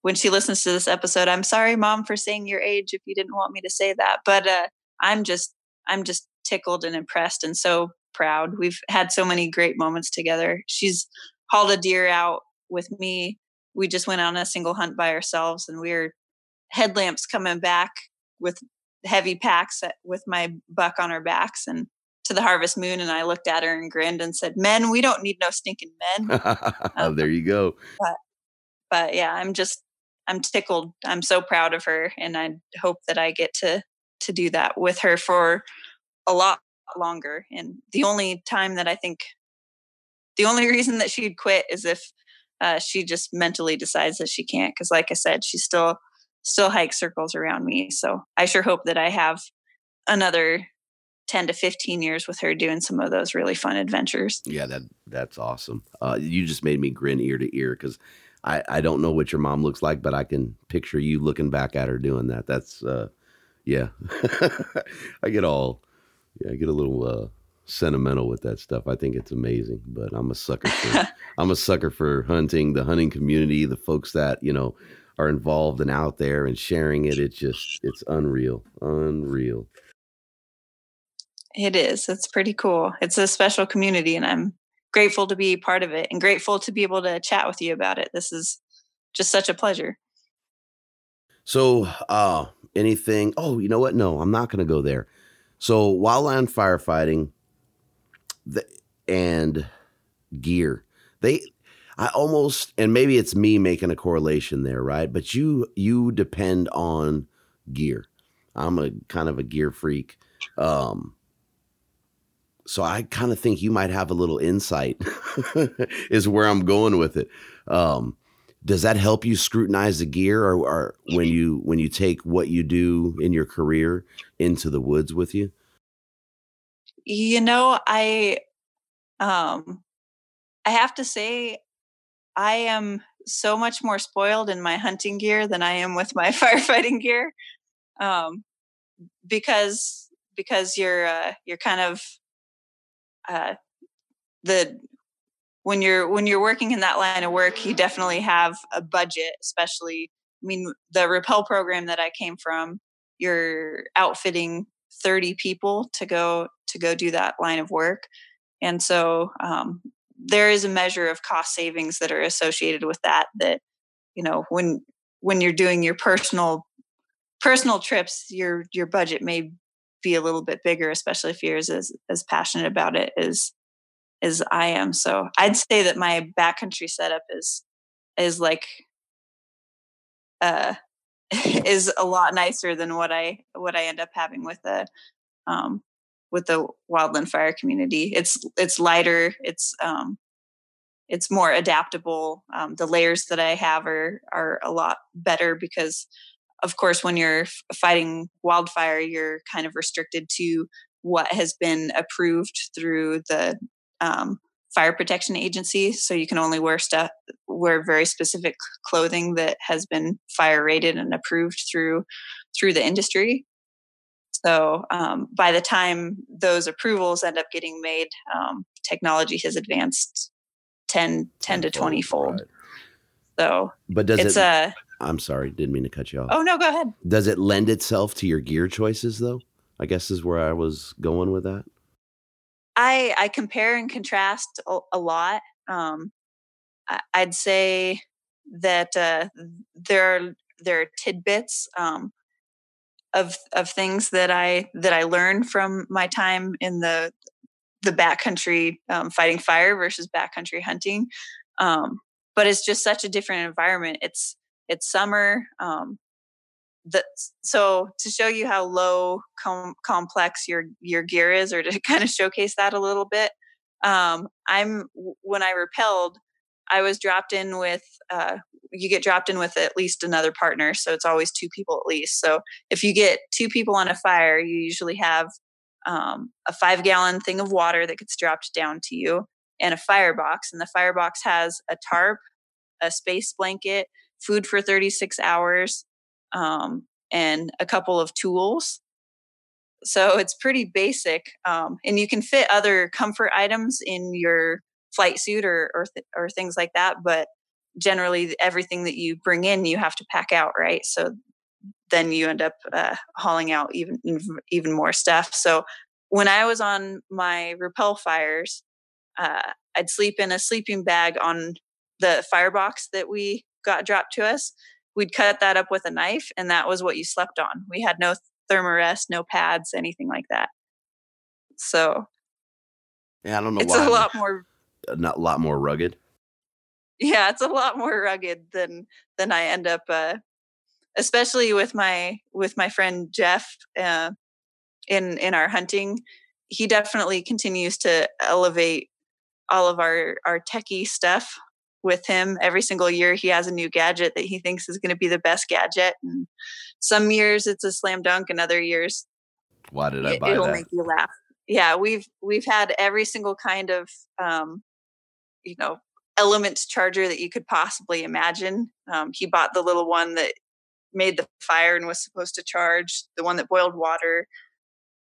when she listens to this episode, I'm sorry, Mom, for saying your age if you didn't want me to say that, but I'm just tickled and impressed and so proud. We've had so many great moments together. She's hauled a deer out with me. We just went on a single hunt by ourselves, and we were headlamps coming back with heavy packs with my buck on our backs and to the harvest moon. And I looked at her and grinned and said, "Men, we don't need no stinking men." There you go. But yeah, I'm tickled. I'm so proud of her. And I hope that I get to do that with her for a lot longer. And the only reason that she'd quit is if she just mentally decides that she can't. Cause like I said, she's still still hike circles around me. So I sure hope that I have another 10 to 15 years with her doing some of those really fun adventures. Yeah, that's awesome. You just made me grin ear to ear because I don't know what your mom looks like, but I can picture you looking back at her doing that. That's, yeah, I get a little sentimental with that stuff. I think it's amazing, but I'm a sucker for hunting, the hunting community, the folks that, you know, are involved and out there and sharing it. It's unreal. It is. It's pretty cool. It's a special community, and I'm grateful to be part of it and grateful to be able to chat with you about it. This is just such a pleasure. So, anything? Oh, you know what? No, I'm not going to go there. So wildland firefighting and gear, and maybe it's me making a correlation there, right? But you depend on gear. I'm a kind of a gear freak. So I kind of think you might have a little insight is where I'm going with it. Does that help you scrutinize the gear or when you take what you do in your career into the woods with you? You know, I have to say I am so much more spoiled in my hunting gear than I am with my firefighting gear. Because you're kind of, when you're working in that line of work, you definitely have a budget, especially, I mean, the rappel program that I came from, you're outfitting 30 people to go do that line of work. And so, there is a measure of cost savings that are associated with that, you know, when you're doing your personal trips, your budget may be a little bit bigger, especially if you're as passionate about it as I am. So I'd say that my backcountry setup is like is a lot nicer than what I end up having with the wildland fire community. It's lighter. It's more adaptable. The layers that I have are a lot better because, of course, when you're fighting wildfire, you're kind of restricted to what has been approved through the Fire Protection Agency. So you can only wear very specific clothing that has been fire rated and approved through the industry. So by the time those approvals end up getting made, technology has advanced 10 to 20 fold. Right. So, but I'm sorry, didn't mean to cut you off. Oh, no, go ahead. Does it lend itself to your gear choices, though? I guess is where I was going with that. I compare and contrast a lot. I'd say that there are tidbits of things that I learned from my time in the backcountry fighting fire versus backcountry hunting, but it's just such a different environment. It's summer. So to show you how low complex your gear is, or to kind of showcase that a little bit, when I rappelled, I was dropped in with, you get dropped in with at least another partner. So it's always two people at least. So if you get two people on a fire, you usually have a 5-gallon thing of water that gets dropped down to you and a firebox. And the firebox has a tarp, a space blanket, food for 36 hours, and a couple of tools. So it's pretty basic. And you can fit other comfort items in your flight suit or things like that. But generally everything that you bring in, you have to pack out, right? So then you end up hauling out even more stuff. So when I was on my rappel fires, I'd sleep in a sleeping bag on the firebox that we got dropped to us. We'd cut that up with a knife, and that was what you slept on. We had no thermarest, no pads, anything like that. So yeah, I don't know. It's why a lot more rugged. Yeah, it's a lot more rugged than I end up, especially with my friend Jeff in our hunting. He definitely continues to elevate all of our techie stuff with him. Every single year he has a new gadget that he thinks is going to be the best gadget. And some years it's a slam dunk, and other years, why did I buy that? It'll make you laugh. Yeah, we've had every single kind of, elements charger that you could possibly imagine. He bought the little one that made the fire and was supposed to charge, the one that boiled water.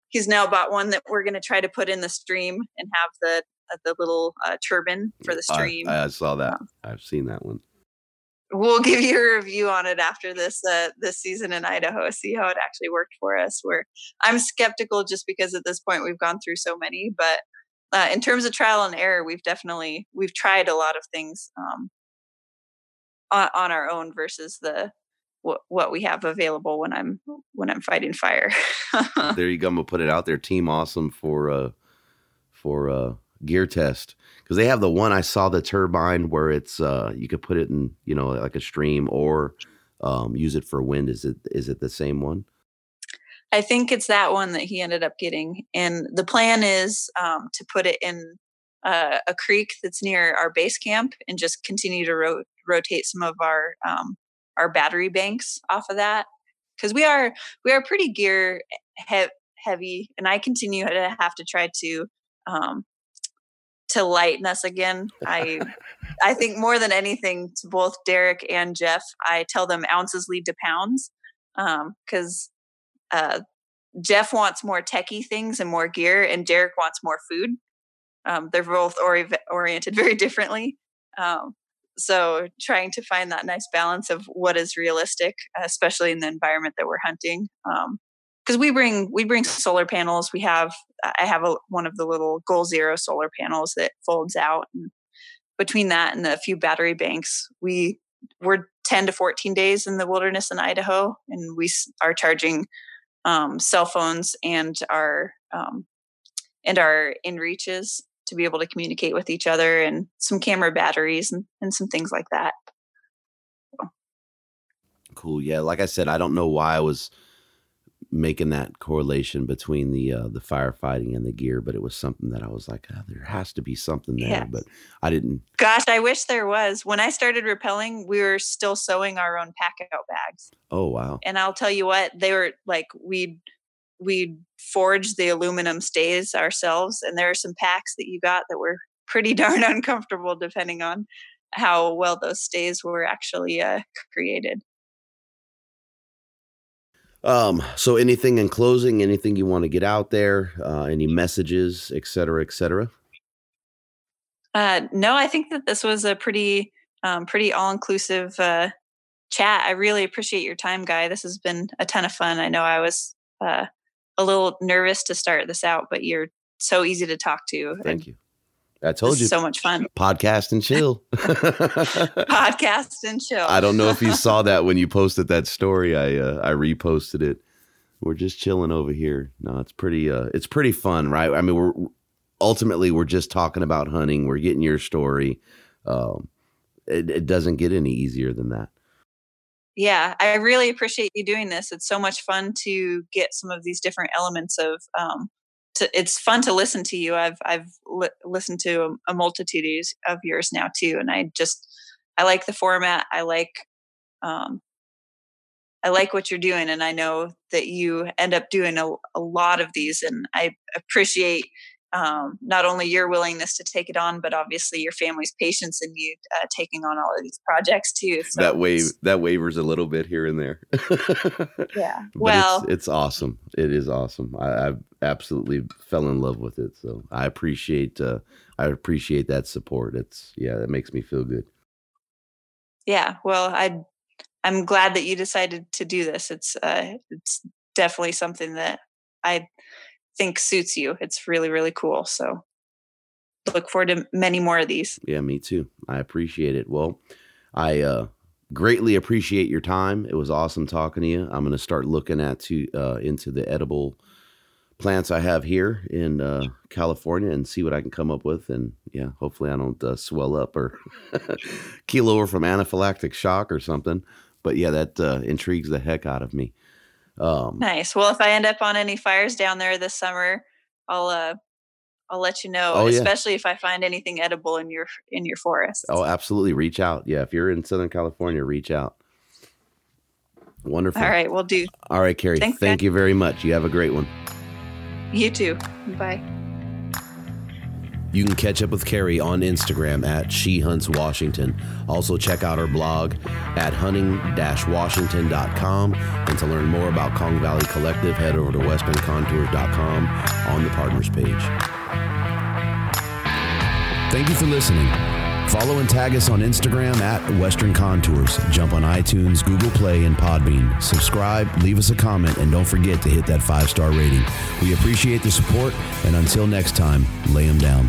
He's now bought one that we're going to try to put in the stream and have the little turbine for the stream. I saw that. I've seen that one. We'll give you a review on it after this season in Idaho, see how it actually worked for us. I'm skeptical just because at this point we've gone through so many, but in terms of trial and error, we've tried a lot of things on our own versus what we have available when I'm fighting fire. There you go. I'm gonna put it out there. Team Awesome for gear test, because they have the one I saw, the turbine, where it's you could put it in like a stream or use it for wind. Is it the same one? I think it's that one that he ended up getting, and the plan is to put it in a creek that's near our base camp and just continue to rotate some of our battery banks off of that, because we are pretty gear heavy, and I continue to have to try to lighten us again. I think more than anything to both Derek and Jeff, I tell them ounces lead to pounds, because Jeff wants more techie things and more gear, and Derek wants more food. They're both oriented very differently. So trying to find that nice balance of what is realistic, especially in the environment that we're hunting. Because we bring solar panels. I have one of the little Goal Zero solar panels that folds out, and between that and a few battery banks, we're 10 to 14 days in the wilderness in Idaho, and we are charging cell phones and our inReaches to be able to communicate with each other, and some camera batteries and some things like that. So. Cool. Yeah. Like I said, I don't know why I was making that correlation between the firefighting and the gear, but it was something that I was like, there has to be something there, yeah. But I didn't. Gosh, I wish there was. When I started rappelling, we were still sewing our own pack out bags. Oh, wow. And I'll tell you what, they were like, we'd forge the aluminum stays ourselves. And there are some packs that you got that were pretty darn uncomfortable, depending on how well those stays were actually created. So anything in closing, anything you want to get out there, any messages, et cetera, et cetera? No, I think that this was a pretty all-inclusive chat. I really appreciate your time, Guy. This has been a ton of fun. I know I was a little nervous to start this out, but you're so easy to talk to. Thank you. I told you, so much fun. Podcast and chill. Podcast and chill. I don't know if you saw that when you posted that story. I reposted it. We're just chilling over here. No, it's pretty fun, right? I mean, we're just talking about hunting. We're getting your story. It doesn't get any easier than that. Yeah, I really appreciate you doing this. It's so much fun to get some of these different elements of. It's fun to listen to you. I've listened to a multitude of yours now too, and I like the format. I like what you're doing, and I know that you end up doing a lot of these, and I appreciate not only your willingness to take it on, but obviously your family's patience in you taking on all of these projects too. So that wavers a little bit here and there. Yeah. Well, it's awesome. It is awesome. I absolutely fell in love with it. So I appreciate, that support. That makes me feel good. Yeah. Well, I'm glad that you decided to do this. It's definitely something that I think suits you. It's really, really cool. So look forward to many more of these. Yeah, me too. I appreciate it. Well, I greatly appreciate your time. It was awesome talking to you. I'm going to start looking into the edible plants I have here in California and see what I can come up with. And yeah, hopefully I don't swell up or keel over from anaphylactic shock or something. But yeah, that intrigues the heck out of me. Nice. Well, if I end up on any fires down there this summer, I'll I'll let you know, especially if I find anything edible in your forest. Oh, absolutely. Reach out. Yeah. If you're in Southern California, reach out. Wonderful. All right. We'll do. All right, Kari. Thanks, thank you very much. You have a great one. You too. Bye. You can catch up with Kari on Instagram at shehuntswashington. Also check out her blog at hunting-washington.com. And to learn more about Kong Valley Collective, head over to westerncontours.com on the partners page. Thank you for listening. Follow and tag us on Instagram at Western Contours. Jump on iTunes, Google Play, and Podbean. Subscribe, leave us a comment, and don't forget to hit that 5-star rating. We appreciate the support, and until next time, lay 'em down.